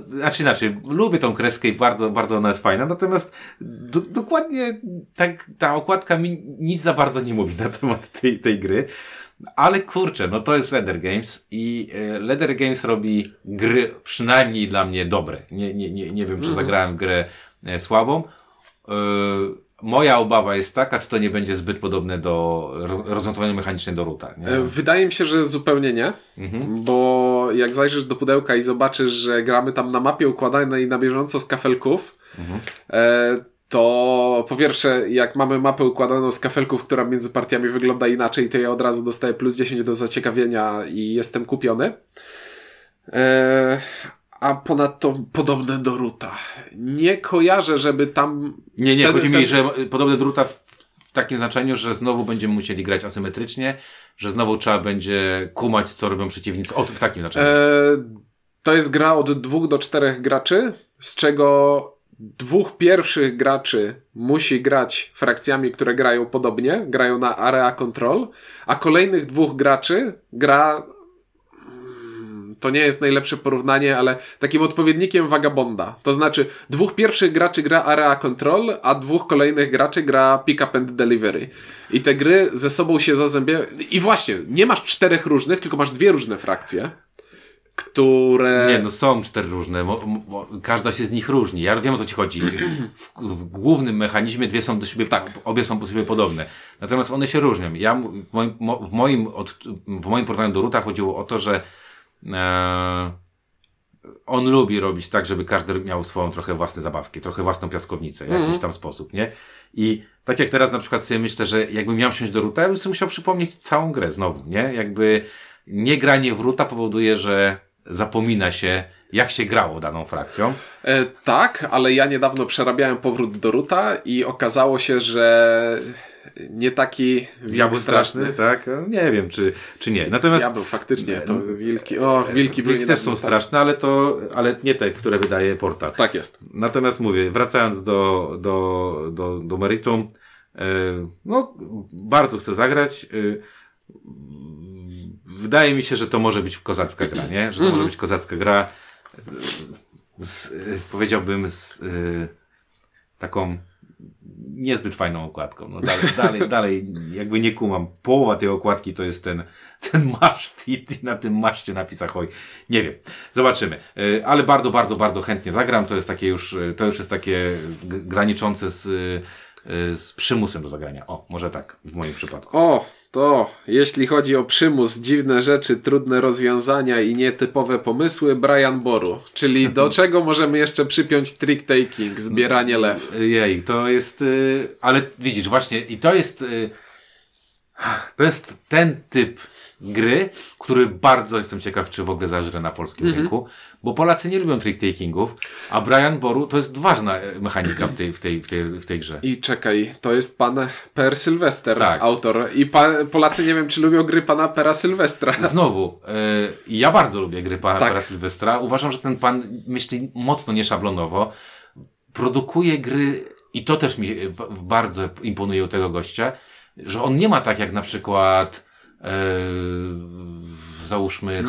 lubię tą kreskę i bardzo, bardzo ona jest fajna, natomiast dokładnie tak ta okładka mi nic za bardzo nie mówi na temat tej gry, ale kurczę, no to jest Leder Games i Leder Games robi gry przynajmniej dla mnie dobre. Nie wiem, czy zagrałem w grę słabą. Moja obawa jest taka, czy to nie będzie zbyt podobne do rozwiązania mechanicznego do Roota. Nie? Wydaje mi się, że zupełnie nie, bo jak zajrzysz do pudełka i zobaczysz, że gramy tam na mapie układanej na bieżąco z kafelków, to po pierwsze, jak mamy mapę układaną z kafelków, która między partiami wygląda inaczej, to ja od razu dostaję plus 10 do zaciekawienia i jestem kupiony. A ponadto podobne do Roota. Nie kojarzę, żeby tam... Nie, chodzi mi, że podobne do Roota w takim znaczeniu, że znowu będziemy musieli grać asymetrycznie, że znowu trzeba będzie kumać, co robią przeciwnicy. O, w takim znaczeniu. To jest gra od 2 do 4 graczy, z czego 2 pierwszych graczy musi grać frakcjami, które grają podobnie, grają na area control, a kolejnych 2 graczy gra... To nie jest najlepsze porównanie, ale takim odpowiednikiem Vagabonda. To znaczy 2 pierwszych graczy gra Area Control, a 2 kolejnych graczy gra Pick Up and Delivery. I te gry ze sobą się zazębiają. I właśnie, nie masz 4 różnych, tylko masz 2 różne frakcje, które... Nie, no są 4 różne. Każda się z nich różni. Ja wiem, o co ci chodzi. W głównym mechanizmie 2 są do siebie... Tak. Obie są do siebie podobne. Natomiast one się różnią. W moim porównaniu do Roota chodziło o to, że on lubi robić tak, żeby każdy miał swoją trochę własne zabawki, trochę własną piaskownicę, w jakiś tam sposób, nie? I tak jak teraz na przykład sobie myślę, że jakbym miał wsiąść do Roota, ja bym sobie musiał przypomnieć całą grę znowu, nie? Jakby niegranie w Roota powoduje, że zapomina się, jak się grało daną frakcją. Tak, ale ja niedawno przerabiałem powrót do Roota i okazało się, że nie taki wilk straszny, tak? Nie wiem, czy nie. Natomiast diabeł, faktycznie, to wilki. O, wilki były też są straszne, ale nie te, które wydaje Portal. Tak jest. Natomiast mówię, wracając do meritum, no, bardzo chcę zagrać. Wydaje mi się, że to może być kozacka gra, nie? Że to może być kozacka gra z taką niezbyt fajną okładką. No dalej jakby nie kumam. Połowa tej okładki to jest ten maszt i na tym maszcie napis Ahoy. Nie wiem. Zobaczymy. Ale bardzo, bardzo, bardzo chętnie zagram. To już jest takie graniczące z przymusem do zagrania. O, może tak w moim przypadku. O, to jeśli chodzi o przymus, dziwne rzeczy, trudne rozwiązania i nietypowe pomysły, Brian Boru. Czyli do czego możemy jeszcze przypiąć trick-taking, zbieranie lew? Jej, to jest... Ale widzisz, właśnie, i to jest ten typ gry, który bardzo jestem ciekaw, czy w ogóle zażre na polskim rynku, bo Polacy nie lubią trick-takingów, a Brian Boru to jest ważna mechanika w tej grze. I czekaj, to jest pan Per Sylwester, tak. Autor. I Polacy nie wiem, czy lubią gry pana Pera Sylwestra. Znowu, ja bardzo lubię gry pana Pera Sylwestra. Uważam, że ten pan myśli mocno nieszablonowo, produkuje gry i to też mi bardzo imponuje u tego gościa, że on nie ma tak jak na przykład... załóżmy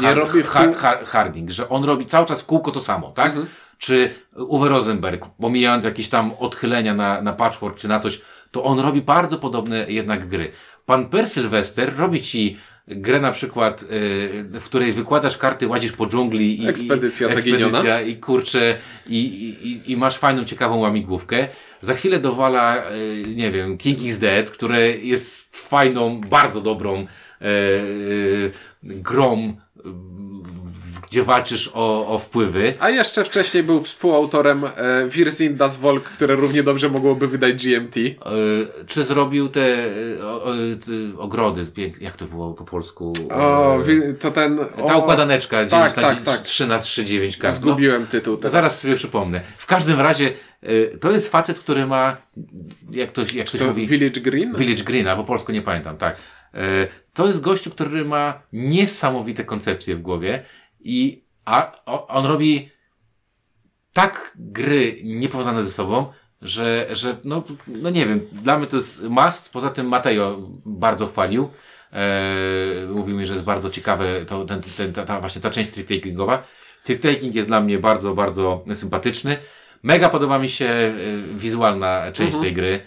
Harding, że on robi cały czas w kółko to samo, tak? Czy Uwe Rosenberg, pomijając jakieś tam odchylenia na patchwork czy na coś, to on robi bardzo podobne jednak gry. Pan Per Sylwester robi ci grę na przykład, w której wykładasz karty, łazisz po dżungli i ekspedycja zaginiona i kurczę i masz fajną, ciekawą łamigłówkę. Za chwilę dowala, nie wiem, King is Dead, które jest fajną, bardzo dobrą grom, gdzie walczysz o wpływy. A jeszcze wcześniej był współautorem Wirzindas Volk, które równie dobrze mogłoby wydać GMT. Czy zrobił te ogrody, jak to było po polsku? Ta układaneczka 3x3, 9 kart. Zgubiłem tytuł teraz. Zaraz sobie przypomnę. W każdym razie to jest facet, który ma, jak ktoś mówi... Village Green? Village Green, a po polsku nie pamiętam, tak. To jest gościu, który ma niesamowite koncepcje w głowie on robi tak gry niepowiązane ze sobą, że no nie wiem, dla mnie to jest must. Poza tym Mateo bardzo chwalił. Mówił mi, że jest bardzo ciekawe właśnie ta część trick-takingowa. Trick-taking jest dla mnie bardzo, bardzo sympatyczny. Mega podoba mi się wizualna część tej gry.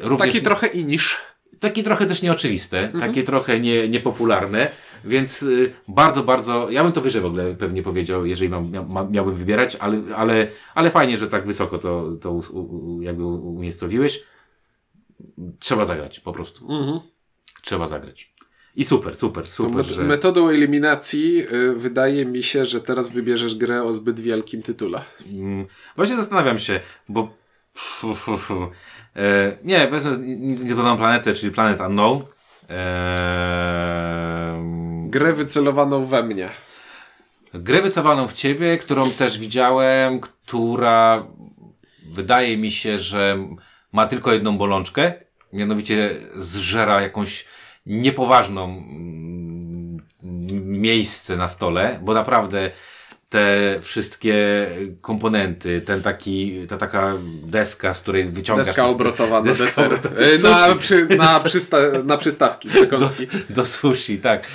Również taki trochę inisz. Takie trochę też nieoczywiste, takie trochę niepopularne, więc bardzo, bardzo, ja bym to wyżej w ogóle pewnie powiedział, jeżeli miałbym wybierać, ale fajnie, że tak wysoko to jakby umiejscowiłeś. Trzeba zagrać po prostu. Trzeba zagrać. I super. Że... Metodą eliminacji wydaje mi się, że teraz wybierzesz grę o zbyt wielkim tytule. Właśnie zastanawiam się, bo nie, wezmę Niezbadaną planetę, czyli Planet Unknown. Grę wycelowaną we mnie. Grę wycelowaną w ciebie, którą też widziałem, która wydaje mi się, że ma tylko jedną bolączkę, mianowicie zżera jakąś niepoważną miejsce na stole, bo naprawdę te wszystkie komponenty, ta taka deska, z której wyciągasz... Deska obrotowa na deser. Na przystawki. Do sushi, tak.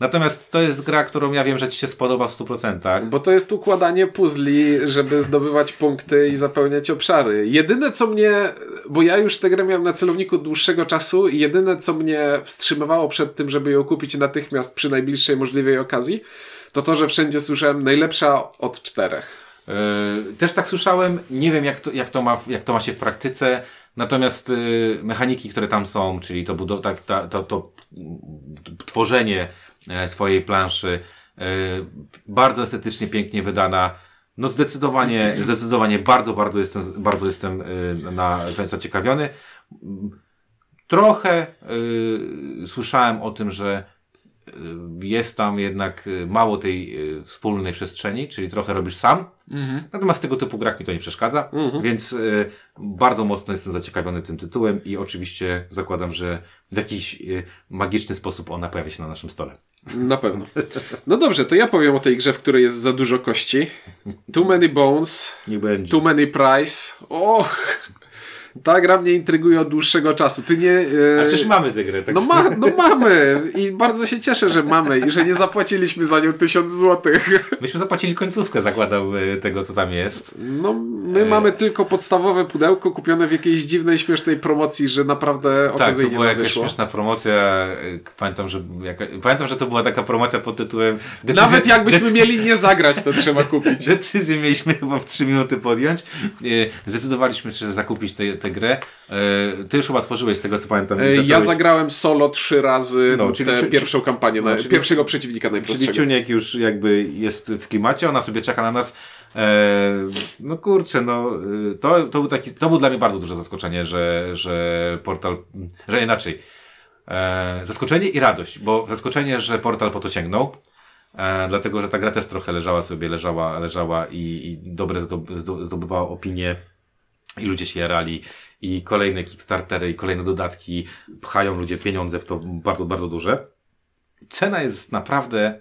Natomiast to jest gra, którą ja wiem, że ci się spodoba w 100%. Bo to jest układanie puzli, żeby zdobywać punkty i zapełniać obszary. Jedyne co mnie, bo ja już tę grę miałem na celowniku dłuższego czasu i jedyne co mnie wstrzymywało przed tym, żeby ją kupić natychmiast przy najbliższej możliwej okazji, to, że wszędzie słyszałem najlepsza od 4. Też tak słyszałem. Nie wiem, jak to ma się w praktyce. Natomiast mechaniki, które tam są, czyli to tworzenie swojej planszy, bardzo estetycznie, pięknie wydana. No zdecydowanie bardzo jestem zaciekawiony. Trochę słyszałem o tym, że jest tam jednak mało tej wspólnej przestrzeni, czyli trochę robisz sam. Mhm. Natomiast tego typu grach mi to nie przeszkadza, więc bardzo mocno jestem zaciekawiony tym tytułem i oczywiście zakładam, że w jakiś magiczny sposób ona pojawi się na naszym stole. Na pewno. No dobrze, to ja powiem o tej grze, w której jest za dużo kości. Too Many Bones. Nie będzie. Too Many Price. Och! Ta gra mnie intryguje od dłuższego czasu. Ty nie... A przecież mamy tę grę. Tak no, no mamy. I bardzo się cieszę, że mamy i że nie zapłaciliśmy za nią 1000 złotych. Myśmy zapłacili końcówkę, zakładam, tego co tam jest. No my mamy tylko podstawowe pudełko kupione w jakiejś dziwnej, śmiesznej promocji, że naprawdę okazyjnie nam wyszło. Tak, to była jakaś śmieszna promocja. Pamiętam, że to była taka promocja pod tytułem... Nawet jakbyśmy mieli nie zagrać, to trzeba kupić. Decyzję mieliśmy chyba w 3 minuty podjąć. Zdecydowaliśmy się zakupić tę grę. Ty już chyba tworzyłeś z tego, co pamiętam. Ja zagrałem solo 3 razy pierwszą kampanię, pierwszego przeciwnika najprostszego. Czyli Ciuniek już jakby jest w klimacie, ona sobie czeka na nas. No kurczę, no to był taki, to był dla mnie bardzo duże zaskoczenie, że portal, że inaczej. Zaskoczenie i radość, bo zaskoczenie, że portal po to sięgnął. Dlatego, że ta gra też trochę leżała i dobre zdobywała opinie. I ludzie się jarali, i kolejne Kickstartery, i kolejne dodatki, pchają ludzie pieniądze w to bardzo, bardzo duże. Cena jest naprawdę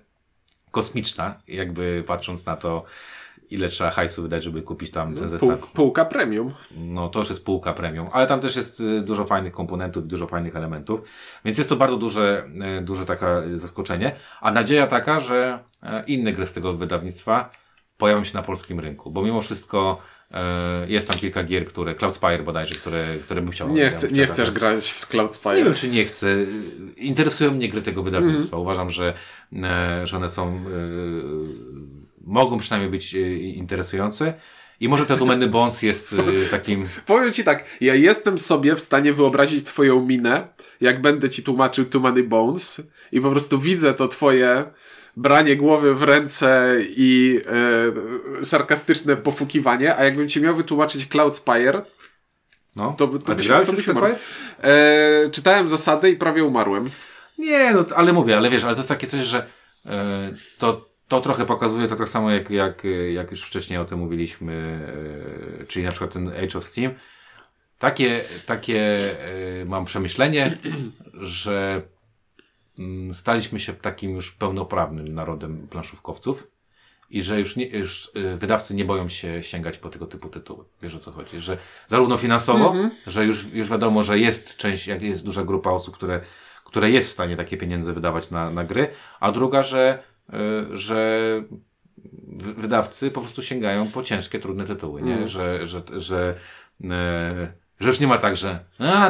kosmiczna, jakby patrząc na to, ile trzeba hajsu wydać, żeby kupić tam ten zestaw. Półka premium. No to już jest półka premium, ale tam też jest dużo fajnych komponentów i dużo fajnych elementów, więc jest to bardzo duże takie zaskoczenie, a nadzieja taka, że inne gry z tego wydawnictwa pojawią się na polskim rynku, bo mimo wszystko jest tam kilka gier, które Cloud Spire bodajże, które bym chciał. Nie chcesz grać w Cloud Spire. Nie wiem, czy nie chcę. Interesują mnie gry tego wydawnictwa. Uważam, że one są mogą przynajmniej być interesujące. I może ten Tumeny Bones jest takim... Powiem ci tak, ja jestem sobie w stanie wyobrazić twoją minę, jak będę ci tłumaczył Tumeny Bones i po prostu widzę to twoje branie głowy w ręce i sarkastyczne pofukiwanie, a jakbym ci miał wytłumaczyć Cloud Spire, no, to byś umarł. Czytałem zasady i prawie umarłem. Nie, no ale mówię, ale wiesz, ale to jest takie coś, że to trochę pokazuje to tak samo jak już wcześniej o tym mówiliśmy, czyli na przykład ten Age of Steam. Takie mam przemyślenie, że staliśmy się takim już pełnoprawnym narodem planszówkowców i że już wydawcy nie boją się sięgać po tego typu tytuły. Wiesz o co chodzi? Że zarówno finansowo, że już wiadomo, że jest część, jak jest duża grupa osób, które jest w stanie takie pieniądze wydawać na gry, a druga, że wydawcy po prostu sięgają po ciężkie, trudne tytuły, nie? Że już nie ma tak, że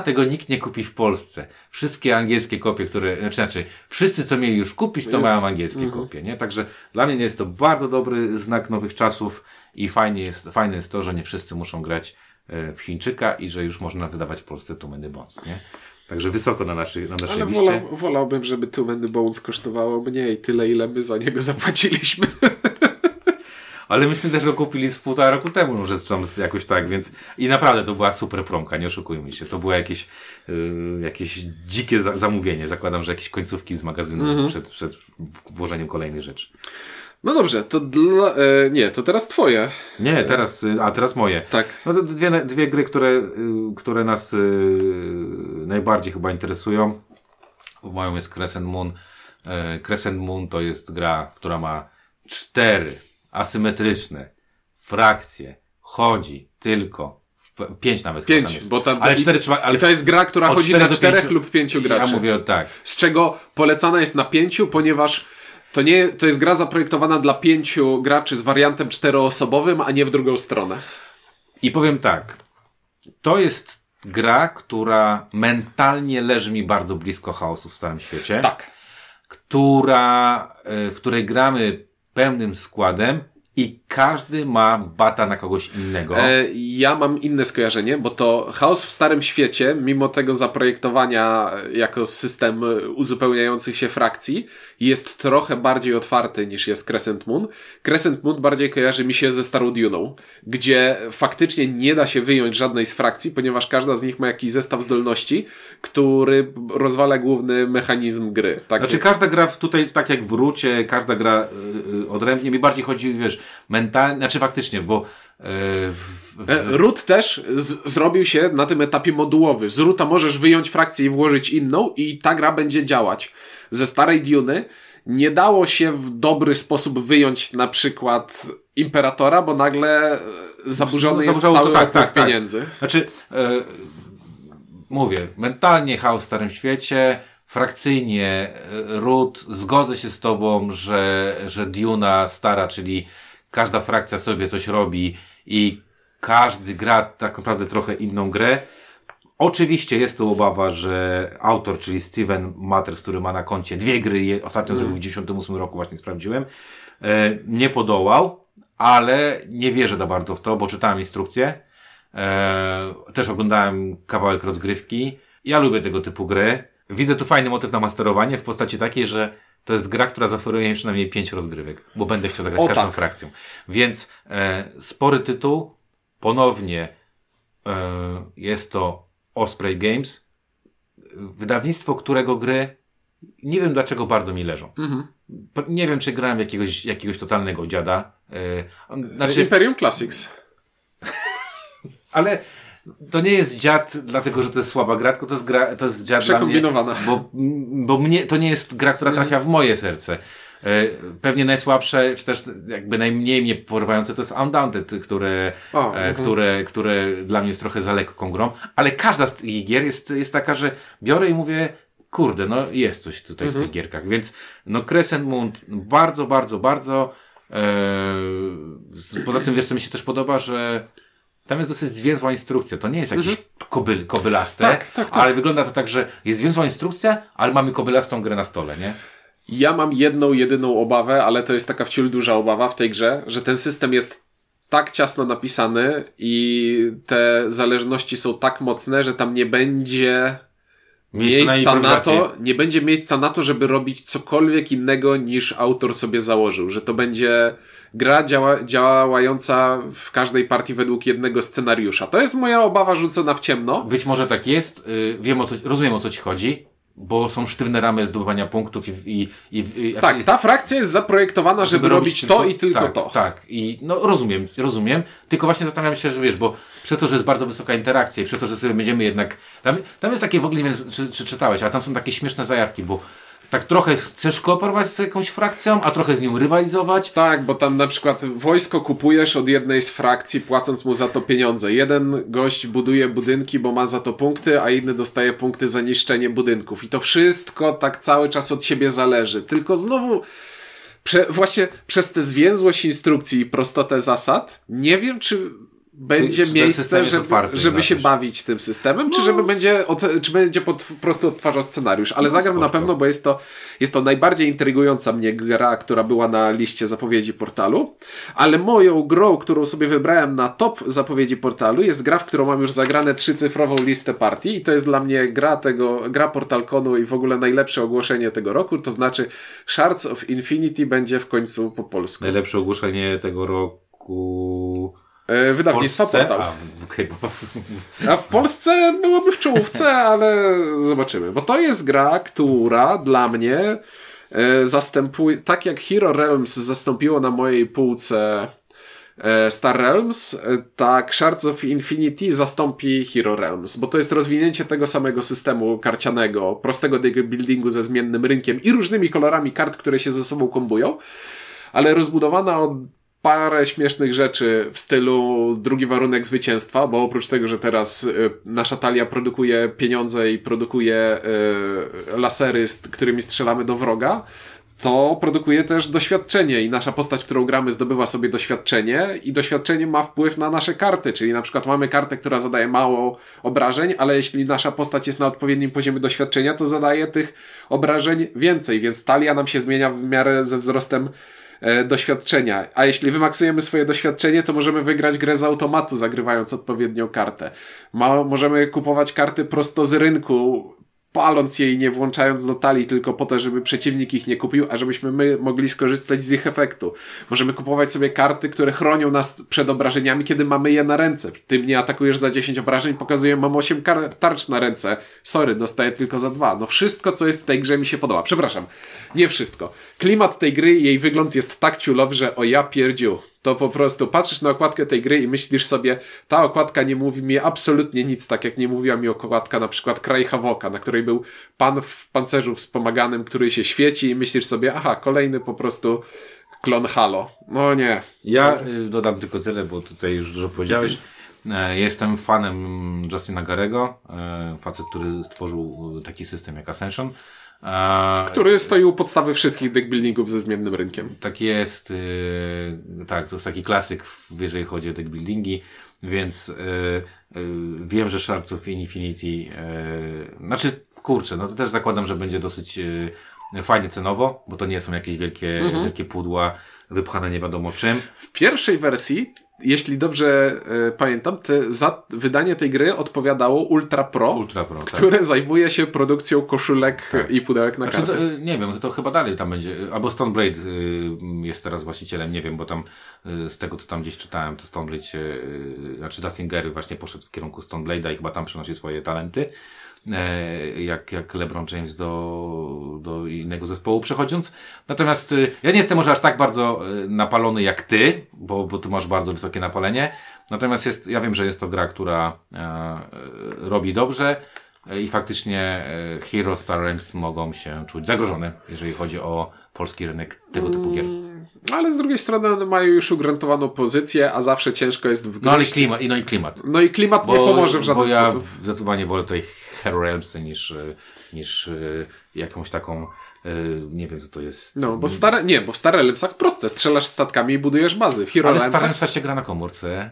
tego nikt nie kupi w Polsce. Wszystkie angielskie kopie, znaczy wszyscy co mieli już kupić, to mają angielskie kopie, nie? Także dla mnie jest to bardzo dobry znak nowych czasów i fajne jest to, że nie wszyscy muszą grać w Chińczyka i że już można wydawać w Polsce Too Many Bones, nie? Także wysoko na naszej liście. Ale wolałbym, żeby Too Many Bones kosztowało mniej, tyle ile my za niego zapłaciliśmy. Ale myśmy też go kupili z 1,5 roku temu, może jakoś tak, więc... I naprawdę to była super promka, nie oszukujmy się. To było jakieś dzikie zamówienie. Zakładam, że jakieś końcówki z magazynu przed włożeniem kolejnych rzeczy. No dobrze, to to teraz twoje. Nie, teraz moje. Tak. No to dwie gry, które nas najbardziej chyba interesują. Moją jest Crescent Moon. Crescent Moon to jest gra, która ma 4 asymetryczne frakcje, chodzi tylko 5 nawet. 5, bo tam ale 4 trzeba, ale to jest gra, która chodzi na 4 lub 5 graczy. Ja mówię tak. Z czego polecana jest na 5, ponieważ to jest gra zaprojektowana dla 5 graczy z wariantem 4-osobowym, a nie w drugą stronę. I powiem tak. To jest gra, która mentalnie leży mi bardzo blisko chaosu w Starym Świecie. Tak. W której gramy pełnym składem i każdy ma bata na kogoś innego. Ja mam inne skojarzenie, bo to Chaos w Starym Świecie, mimo tego zaprojektowania jako system uzupełniających się frakcji, jest trochę bardziej otwarty niż jest Crescent Moon. Crescent Moon bardziej kojarzy mi się ze Starą Dune'ą, gdzie faktycznie nie da się wyjąć żadnej z frakcji, ponieważ każda z nich ma jakiś zestaw zdolności, który rozwala główny mechanizm gry. Tak? Znaczy każda gra tutaj, tak jak w Roocie, każda gra odrębnie. Mi bardziej chodzi, wiesz, mentalnie, znaczy faktycznie, bo Root też zrobił się na tym etapie modułowy. Z Roota możesz wyjąć frakcję i włożyć inną i ta gra będzie działać. Ze Starej Duny nie dało się w dobry sposób wyjąć na przykład Imperatora, bo nagle zaburzony jest cały aktyw pieniędzy. Tak. Znaczy, mówię, mentalnie Chaos w Starym Świecie, frakcyjnie Root, zgodzę się z tobą, że Duna stara, czyli każda frakcja sobie coś robi i każdy gra tak naprawdę trochę inną grę. Oczywiście jest to obawa, że autor, czyli Steven Matters, który ma na koncie dwie gry, ostatnio zrobił w 98 roku, właśnie sprawdziłem, nie podołał, ale nie wierzę za bardzo w to, bo czytałem instrukcję, też oglądałem kawałek rozgrywki. Ja lubię tego typu gry. Widzę tu fajny motyw na masterowanie w postaci takiej, że to jest gra, która zaoferuje mi przynajmniej 5 rozgrywek, bo będę chciał zagrać każdą frakcją. Więc spory tytuł, ponownie jest to Osprey Games, wydawnictwo, którego gry nie wiem dlaczego bardzo mi leżą. Mhm. Nie wiem, czy grałem jakiegoś totalnego dziada. Znaczy... Imperium Classics. Ale to nie jest dziad dlatego, że to jest słaba gra, tylko to jest dziad dla mnie, bo mnie, to nie jest gra, która trafia w moje serce. Pewnie najsłabsze, czy też jakby najmniej mnie porywające, to jest Undaunted, które dla mnie jest trochę za lekką grą, ale każda z tych gier jest taka, że biorę i mówię, kurde, no jest coś tutaj w tych gierkach, więc no Crescent Moon bardzo, bardzo, bardzo poza tym wiesz, co mi się też podoba, że tam jest dosyć zwięzła instrukcja. To nie jest jakieś kobylaste, tak. Ale wygląda to tak, że jest zwięzła instrukcja, ale mamy kobylastą grę na stole, nie? Ja mam jedną, jedyną obawę, ale to jest taka wciul duża obawa w tej grze, że ten system jest tak ciasno napisany i te zależności są tak mocne, że tam nie będzie miejsca na to, żeby robić cokolwiek innego niż autor sobie założył, że to będzie gra działająca w każdej partii według jednego scenariusza. To jest moja obawa rzucona w ciemno. Być może tak jest, rozumiem o co ci chodzi, bo są sztywne ramy zdobywania punktów i ta frakcja jest zaprojektowana, żeby robić to i tylko tak, to. Tak, i no rozumiem, tylko właśnie zastanawiam się, że wiesz, bo przez to, że jest bardzo wysoka interakcja i przez to, że sobie będziemy jednak... Tam jest takie, w ogóle nie wiem, czy czytałeś, ale tam są takie śmieszne zajawki, bo tak trochę chcesz kooperować z jakąś frakcją, a trochę z nią rywalizować. Tak, bo tam na przykład wojsko kupujesz od jednej z frakcji, płacąc mu za to pieniądze. Jeden gość buduje budynki, bo ma za to punkty, a inny dostaje punkty za niszczenie budynków. I to wszystko tak cały czas od siebie zależy. Tylko znowu właśnie przez tę zwięzłość instrukcji i prostotę zasad, nie wiem, czy będzie miejsce, żeby się bawić tym systemem, czy żeby będzie po prostu odtwarzał scenariusz. Ale zagram spoko. Na pewno, bo jest to najbardziej intrygująca mnie gra, która była na liście zapowiedzi portalu. Ale moją grą, którą sobie wybrałem na top zapowiedzi portalu, jest gra, w którą mam już zagrane 3-cyfrową listę partii i to jest dla mnie gra Portalconu i w ogóle najlepsze ogłoszenie tego roku, to znaczy Shards of Infinity będzie w końcu po polsku. Najlepsze ogłoszenie tego roku... Wydawnictwa Portal. A w Polsce byłoby w czołówce, ale zobaczymy. Bo to jest gra, która dla mnie zastępuje... Tak jak Hero Realms zastąpiło na mojej półce Star Realms, tak Shards of Infinity zastąpi Hero Realms. Bo to jest rozwinięcie tego samego systemu karcianego, prostego deckbuildingu ze zmiennym rynkiem i różnymi kolorami kart, które się ze sobą kombują, ale rozbudowana od parę śmiesznych rzeczy w stylu drugi warunek zwycięstwa, bo oprócz tego, że teraz nasza talia produkuje pieniądze i produkuje lasery, z którymi strzelamy do wroga, to produkuje też doświadczenie i nasza postać, którą gramy, zdobywa sobie doświadczenie i doświadczenie ma wpływ na nasze karty, czyli na przykład mamy kartę, która zadaje mało obrażeń, ale jeśli nasza postać jest na odpowiednim poziomie doświadczenia, to zadaje tych obrażeń więcej, więc talia nam się zmienia w miarę ze wzrostem doświadczenia. A jeśli wymaksujemy swoje doświadczenie, to możemy wygrać grę z automatu, zagrywając odpowiednią kartę. Możemy kupować karty prosto z rynku, paląc je i nie włączając do talii tylko po to, żeby przeciwnik ich nie kupił, a żebyśmy my mogli skorzystać z ich efektu. Możemy kupować sobie karty, które chronią nas przed obrażeniami, kiedy mamy je na ręce. Ty mnie atakujesz za 10 obrażeń, pokazuję, mam 8 tarcz na ręce. Sorry, dostaję tylko za 2. No wszystko, co jest w tej grze, mi się podoba. Przepraszam, nie wszystko. Klimat tej gry i jej wygląd jest tak ciulowy, że o ja pierdziu. To po prostu patrzysz na okładkę tej gry i myślisz sobie, ta okładka nie mówi mi absolutnie nic, tak jak nie mówiła mi okładka na przykład Kraj Hawoka, na której był pan w pancerzu wspomaganym, który się świeci i myślisz sobie, aha, kolejny po prostu klon Halo. No nie. Ja dodam tylko tyle, bo tutaj już dużo powiedziałeś. Jestem fanem Justina Garego, facet, który stworzył taki system jak Ascension. Który stoi u podstawy wszystkich deckbuildingów ze zmiennym rynkiem. Tak jest, tak, to jest taki klasyk, jeżeli chodzi o deckbuildingi, więc wiem, że Shards of Infinity, znaczy kurczę, no to też zakładam, że będzie dosyć fajnie cenowo, bo to nie są jakieś wielkie, wielkie pudła wypchane nie wiadomo czym. W pierwszej wersji, jeśli dobrze pamiętam, za wydanie tej gry odpowiadało Ultra Pro, które tak. Zajmuje się produkcją koszulek tak. I pudełek na karty. To, nie wiem, to chyba dalej tam będzie, albo Stoneblade jest teraz właścicielem, nie wiem, bo tam z tego, co tam gdzieś czytałem, to Stoneblade się, znaczy Dustin Gary właśnie poszedł w kierunku Stoneblade'a i chyba tam przenosi swoje talenty, jak LeBron James do innego zespołu przechodząc. Natomiast ja nie jestem może aż tak bardzo napalony jak ty, bo ty masz bardzo wysokie napalenie. Natomiast ja wiem, że jest to gra, która robi dobrze i faktycznie Hero Starlands mogą się czuć zagrożone, jeżeli chodzi o polski rynek tego typu gier. Ale z drugiej strony one mają już ugruntowaną pozycję, a zawsze ciężko jest wgryźć. No i klimat. No i klimat nie pomoże w żaden sposób. Bo ja zdecydowanie wolę tutaj Hero Realmsy niż jakąś taką, nie wiem co to jest. No, bo w Stare Realmsach proste, strzelasz statkami i budujesz bazy. W Hero Realmsach... Ale w Stare Realmsach się gra na komórce.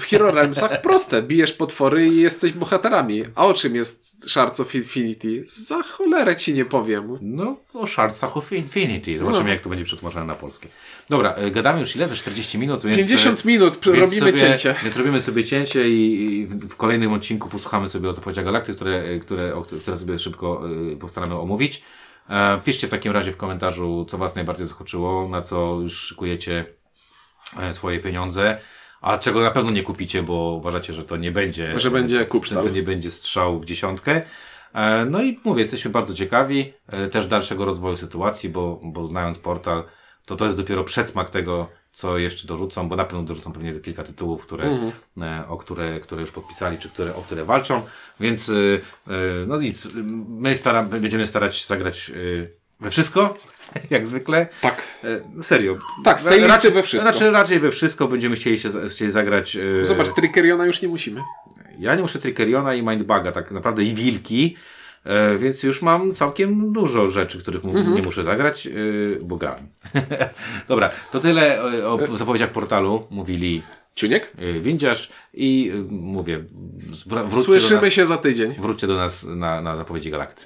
W Hero Realmsach proste, bijesz potwory i jesteś bohaterami. A o czym jest Shards of Infinity? Za cholerę ci nie powiem. No, o Shardsach of Infinity. Zobaczymy jak to będzie przetłumaczone na polskie. Dobra, gadamy już ile? Za 40 minut? Więc, 50 minut, robimy cięcie. Więc robimy sobie cięcie i w kolejnym odcinku posłuchamy sobie o zapowiedziach Galakty, które sobie szybko postaramy omówić. Piszcie w takim razie w komentarzu, co was najbardziej zaskoczyło, na co już szykujecie swoje pieniądze, a czego na pewno nie kupicie, bo uważacie, że to nie będzie, że będzie kupształ. To nie będzie strzał w dziesiątkę. No i mówię, jesteśmy bardzo ciekawi też dalszego rozwoju sytuacji, bo znając portal, to jest dopiero przedsmak tego, co jeszcze dorzucą, bo na pewno dorzucą pewnie kilka tytułów, które już podpisali, czy o które walczą, więc no nic, my będziemy starać zagrać we wszystko, jak zwykle. Tak. Serio. Tak, z tej listy we wszystko. Znaczy raczej we wszystko będziemy chcieli zagrać. Zobacz, Trickeriona już nie musimy. Ja nie muszę Trickeriona i MindBuga, tak naprawdę i Wilki. Więc już mam całkiem dużo rzeczy, których nie muszę zagrać, bo grałem. Dobra, to tyle o zapowiedziach portalu mówili Ciuniek, Windziarz i mówię, słyszymy się za tydzień. Wróćcie do nas na zapowiedzi Galakty.